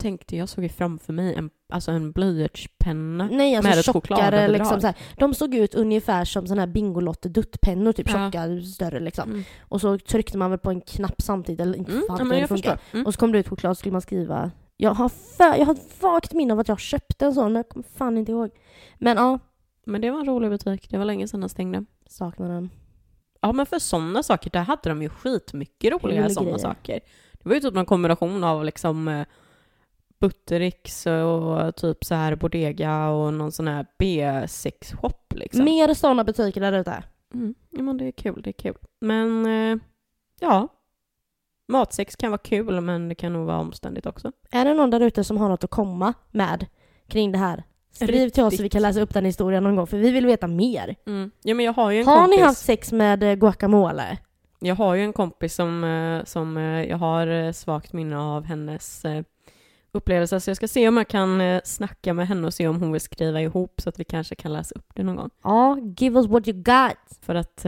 såg framför mig en blyertspenna. Nej, alltså med tjockare liksom så här. De såg ut ungefär som sån här bingolotteduttpennor typ, tjockare, större liksom. Mm. Och så tryckte man väl på en knapp samtidigt eller inte och så kom det ut choklad och skulle man skriva. Jag har ett vagt minne av att jag köpte en sån. Jag kommer fan inte ihåg. Men ja. Men det var en rolig butik. Det var länge sedan den stängde. Saknar den. Ja, men för sådana saker. Där hade de ju skitmycket roliga sådana saker. Det var ju typ en kombination av liksom Buttericks och typ så här Bodega och någon sån här B6-shop liksom. Mer sådana butiker där ute. Mm. Ja, men det är kul. Det är kul. Men ja. Matsex kan vara kul, men det kan nog vara omständigt också. Är det någon där ute som har något att komma med kring det här? Skriv till oss så vi kan läsa upp den historien någon gång, för vi vill veta mer. Mm. Ja, men jag har ju en kompis. Ni haft sex med guacamole? Jag har ju en kompis som jag har svagt minne av hennes upplevelse. Så jag ska se om jag kan snacka med henne och se om hon vill skriva ihop så att vi kanske kan läsa upp det någon gång. Ja, give us what you got. För att...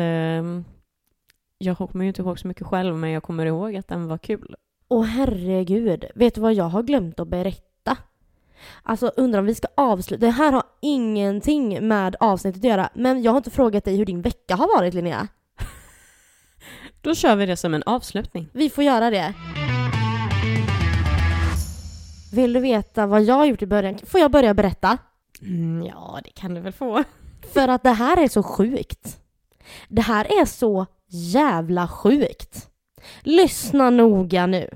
jag kommer ju inte ihåg så mycket själv, men jag kommer ihåg att den var kul. Åh herregud, vet du vad jag har glömt att berätta? Alltså undrar om vi ska avsluta. Det här har ingenting med avsnittet att göra, men jag har inte frågat dig hur din vecka har varit, Linnea. Då kör vi det som en avslutning. Vi får göra det. Vill du veta vad jag har gjort i början? Får jag börja berätta? Ja, det kan du väl få. För att det här är så sjukt. Det här är så jävla sjukt. Lyssna noga nu.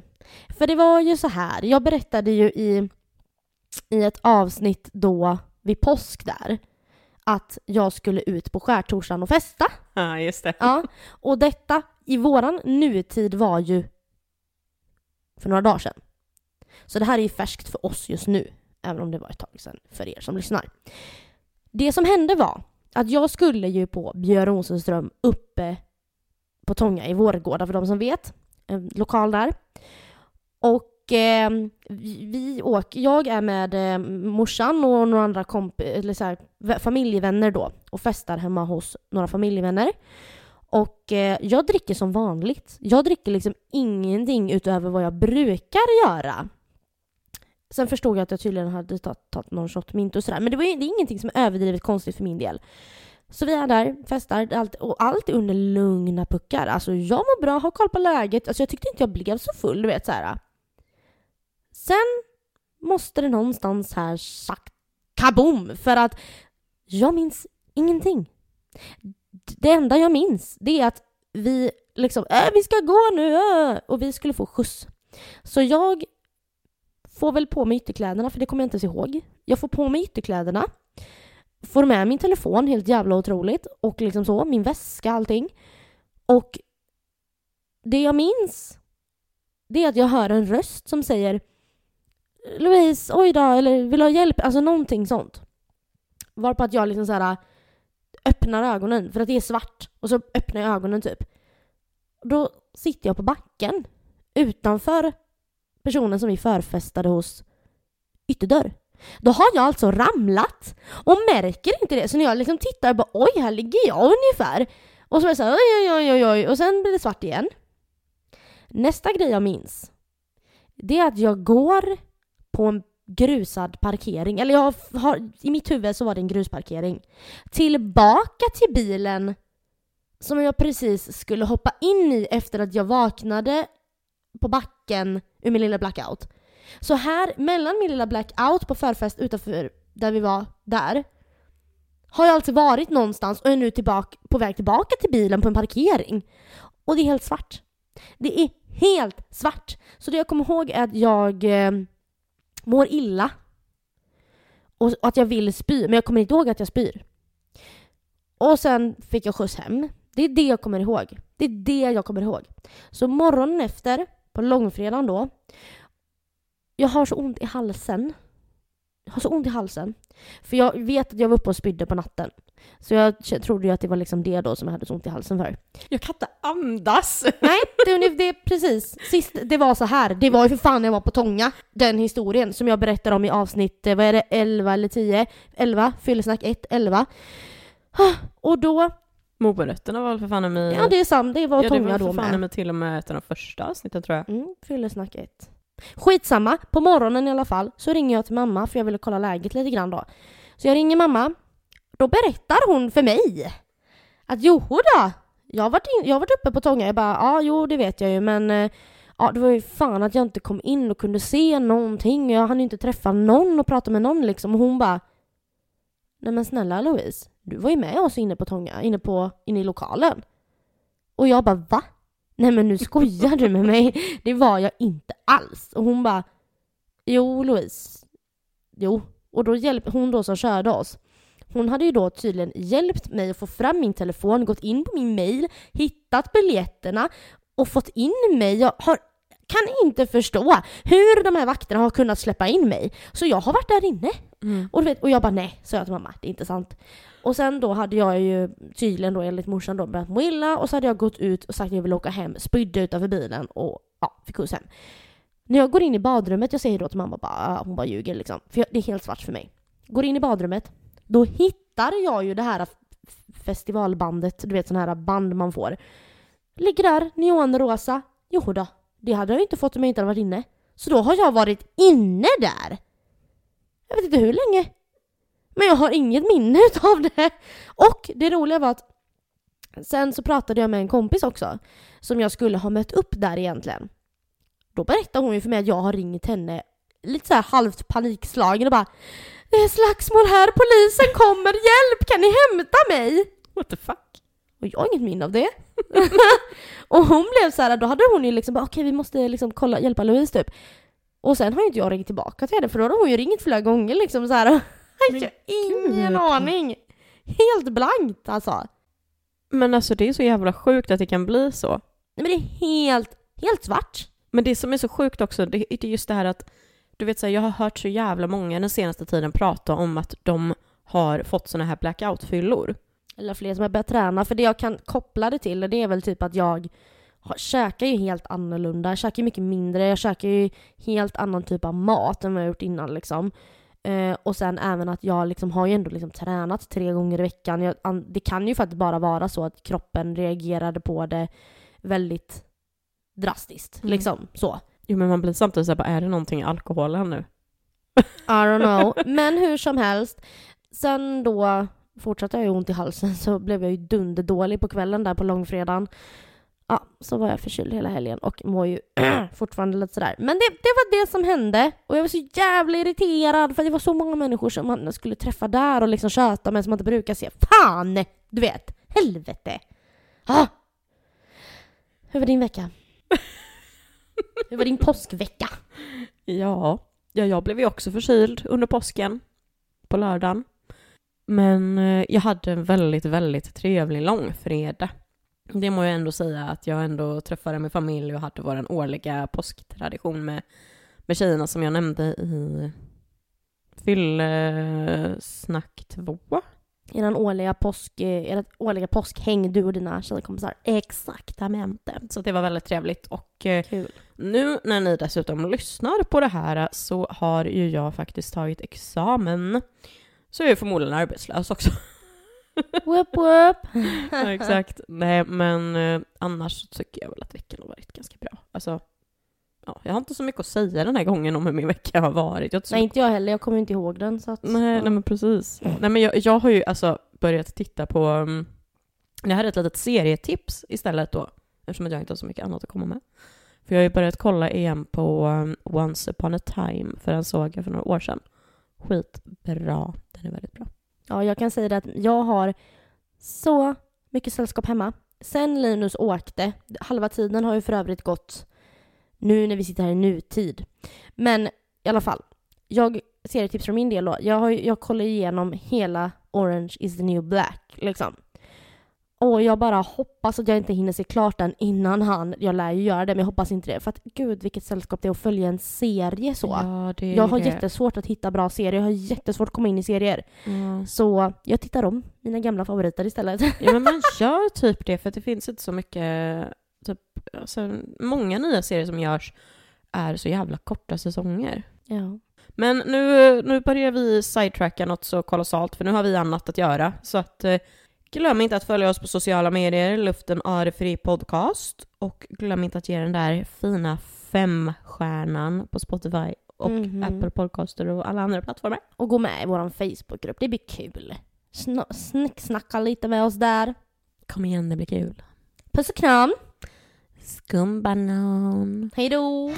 För det var ju så här. Jag berättade ju i ett avsnitt då vid påsk där att jag skulle ut på skärtorsdagen och festa. Ja, just det. Ja, och detta i våran nutid var ju för några dagar sedan. Så det här är ju färskt för oss just nu. Även om det var ett tag sedan för er som lyssnar. Det som hände var att jag skulle ju på Björn Rosenström uppe på Tånga i Vårgårda, för de som vet. En lokal där. Och jag är med morsan och några andra familjevänner då. Och festar hemma hos några familjevänner. Och jag dricker som vanligt. Jag dricker liksom ingenting utöver vad jag brukar göra. Sen förstod jag att jag tydligen hade tagit någon shot mint och sådär. Men det är ingenting som är överdrivet konstigt för min del. Så vi är där, festar och allt under lugna puckar. Alltså jag mår bra, har koll på läget. Alltså jag tyckte inte jag blev så full, du vet så här. Sen måste det någonstans här sagt kaboom, för att jag minns ingenting. Det enda jag minns, det är att vi liksom vi ska gå nu och vi skulle få skjuts. Så jag får väl på mig ytterkläderna, för det kommer jag inte ens ihåg. Jag får på mig ytterkläderna. Får med min telefon, helt jävla otroligt. Och liksom så, min väska, allting. Och det jag minns, det är att jag hör en röst som säger Louise, oj då, eller vill ha hjälp? Alltså någonting sånt. Varpå att jag liksom så här öppnar ögonen, för att det är svart. Och så öppnar jag ögonen typ. Då sitter jag på backen utanför personen som vi förfestade hos ytterdörr. Då har jag alltså ramlat och märker inte det. Så när jag liksom tittar bara, oj, här ligger jag ungefär. Och så är det så här, oj. Och sen blir det svart igen. Nästa grej jag minns, det är att jag går på en grusad parkering. Eller i mitt huvud så var det en grusparkering. Tillbaka till bilen som jag precis skulle hoppa in i efter att jag vaknade på backen ur min lilla blackout. Så här, mellan min lilla blackout på förfest utanför där vi var där, har jag alltså varit någonstans och är nu på väg tillbaka till bilen på en parkering. Och det är helt svart. Det är helt svart. Så det jag kommer ihåg är att jag mår illa. Och att jag vill spy. Men jag kommer inte ihåg att jag spyr. Och sen fick jag skjuts hem. Det är det jag kommer ihåg. Det är det jag kommer ihåg. Så morgonen efter, på långfredagen då, jag har så ont i halsen. har så ont i halsen. För jag vet att jag var uppe och spydde på natten. Så jag trodde ju att det var liksom det då som jag hade så ont i halsen för. Jag kan inte andas. Nej, det är precis. Sist det var så här. Det var ju för fan när jag var på Tånga. Den historien som jag berättar om i avsnitt, vad är det, 11 eller 10? 11, Fyllesnack 1, 11. Och då... Morgonrötterna var för fan med... Ja, det är sant. Det var Tånga då med. Ja, det var för fan med till och med ett av de första avsnitten, tror jag. Mm, Fyllesnack 1. Skitsamma, på morgonen i alla fall så ringer jag till mamma för jag ville kolla läget lite grann då. Så jag ringer mamma. Då berättar hon för mig att johoda, jag har varit uppe på Tånga. Jag bara, det vet jag ju, men ja, det var ju fan att jag inte kom in och kunde se någonting. Jag hann inte träffa någon och prata med någon liksom. Och hon bara, nej men snälla Louise, du var ju med oss inne på Tånga, inne i lokalen. Och jag bara, va? Nej men nu skojar du med mig. Det var jag inte alls. Och hon bara, jo Louise. Jo. Och då hjälpte hon då som körde oss. Hon hade ju då tydligen hjälpt mig att få fram min telefon, gått in på min mail, hittat biljetterna och fått in mig. Kan inte förstå hur de här vakterna har kunnat släppa in mig. Så jag har varit där inne. Mm. Och jag bara, nej, sa jag till mamma. Det är inte sant. Och sen då hade jag ju tydligen då enligt morsan då börjat må illa. Och så hade jag gått ut och sagt att jag vill åka hem. Spydde utanför bilen och fick hus hem. När jag går in i badrummet, jag säger då till mamma, hon bara ljuger liksom. För det är helt svart för mig. Går in i badrummet, då hittar jag ju det här festivalbandet. Du vet, sån här band man får. Ligger där, neonrosa. Jo då. Det hade jag inte fått om jag inte hade varit inne. Så då har jag varit inne där. Jag vet inte hur länge. Men jag har inget minne av det. Och det roliga var att sen så pratade jag med en kompis också. Som jag skulle ha mött upp där egentligen. Då berättade hon ju för mig att jag har ringt henne. Lite så här halvt panikslagen och bara, det är slagsmål här, polisen kommer, hjälp, kan ni hämta mig? What the fuck? Och jag har inget minne av det. Och hon blev så här, då hade hon ju liksom bara, okej, vi måste liksom kolla, hjälpa Louise typ. Och sen har ju inte jag ringt tillbaka till henne, för då har hon ju ringt flera gånger liksom så här. Jag har ingen aning. Helt blankt alltså. Men alltså det är så jävla sjukt att det kan bli så. Nej, men det är helt svart. Men det som är så sjukt också, det är just det här att, du vet såhär, jag har hört så jävla många den senaste tiden prata om att de har fått såna här blackout-fyllor. Eller fler som har börjat träna. För det jag kan koppla det till, det är väl typ att jag käkar ju helt annorlunda. Jag käkar ju mycket mindre. Jag käkar ju helt annan typ av mat än vad jag gjort innan liksom. Och sen även att jag liksom har ju ändå liksom tränat 3 gånger i veckan. Det kan ju faktiskt bara vara så att kroppen reagerade på det väldigt drastiskt. Mm. Liksom så. Jo, men man blir samtidigt så här, är det någonting i alkoholen nu? I don't know. Men hur som helst. Sen då fortsatte jag ju ont i halsen, så blev jag ju dunderdålig på kvällen där på långfredagen. Ja, så var jag förkyld hela helgen och mår ju fortfarande lite sådär. Men det var det som hände. Och jag var så jävla irriterad för det var så många människor som man skulle träffa där och liksom köta med som man inte brukar se. Fan! Du vet, helvete! Ah. Hur var din vecka? Hur var din påskvecka? Ja, jag blev ju också förkyld under påsken på lördagen. Men jag hade en väldigt, väldigt trevlig långfredag. Det må jag ändå säga, att jag ändå träffade min familj och hade vår årliga påsktradition med tjejerna som jag nämnde i Fyllesnack 2. Ert årliga påskhäng, du och dina tjejkompisar. Exaktamente. Så det var väldigt trevligt och kul. Nu när ni dessutom lyssnar på det här så har ju jag faktiskt tagit examen. Så jag är förmodligen arbetslös också. Whoop whoop. Ja, exakt. Nej, men annars tycker jag väl att veckan har varit ganska bra. Alltså, ja, jag har inte så mycket att säga den här gången om hur min vecka har varit. Nej, inte jag heller. Jag kommer inte ihåg den. Så att, nej, men precis. Nej, men jag har ju alltså börjat titta på... det här är ett litet serietips istället då. Eftersom jag inte har så mycket annat att komma med. För jag har ju börjat kolla igen på Once Upon a Time. För den såg jag för några år sedan. Skitbra. Den är väldigt bra. Ja, jag kan säga det att jag har så mycket sällskap hemma. Sen Linus åkte. Halva tiden har ju för övrigt gått... Nu när vi sitter här i nutid. Men i alla fall. Jag ser ett tips från min del då. Jag kollar igenom hela Orange is the new black. Liksom. Och jag bara hoppas att jag inte hinner se klart den innan han. Jag lär ju göra det, men jag hoppas inte det. För att gud, vilket sällskap det är att följa en serie så. Ja, det jag har jättesvårt att hitta bra serier. Jag har jättesvårt att komma in i serier. Mm. Så jag tittar om mina gamla favoriter istället. Ja, men man gör typ det. För att det finns inte så mycket... Typ, alltså, många nya serier som görs är så jävla korta säsonger. Ja. Men nu börjar vi sidetracka något så kolossalt. För nu har vi annat att göra. Så att... Glöm inte att följa oss på sociala medier, Luften är fri podcast. Och glöm inte att ge den där fina 5-stjärnan på Spotify och Apple Podcaster och alla andra plattformar. Och gå med i vår Facebookgrupp, det blir kul. Snacka lite med oss där. Kom igen, det blir kul. Puss och kram. Skumbanan. Hej då.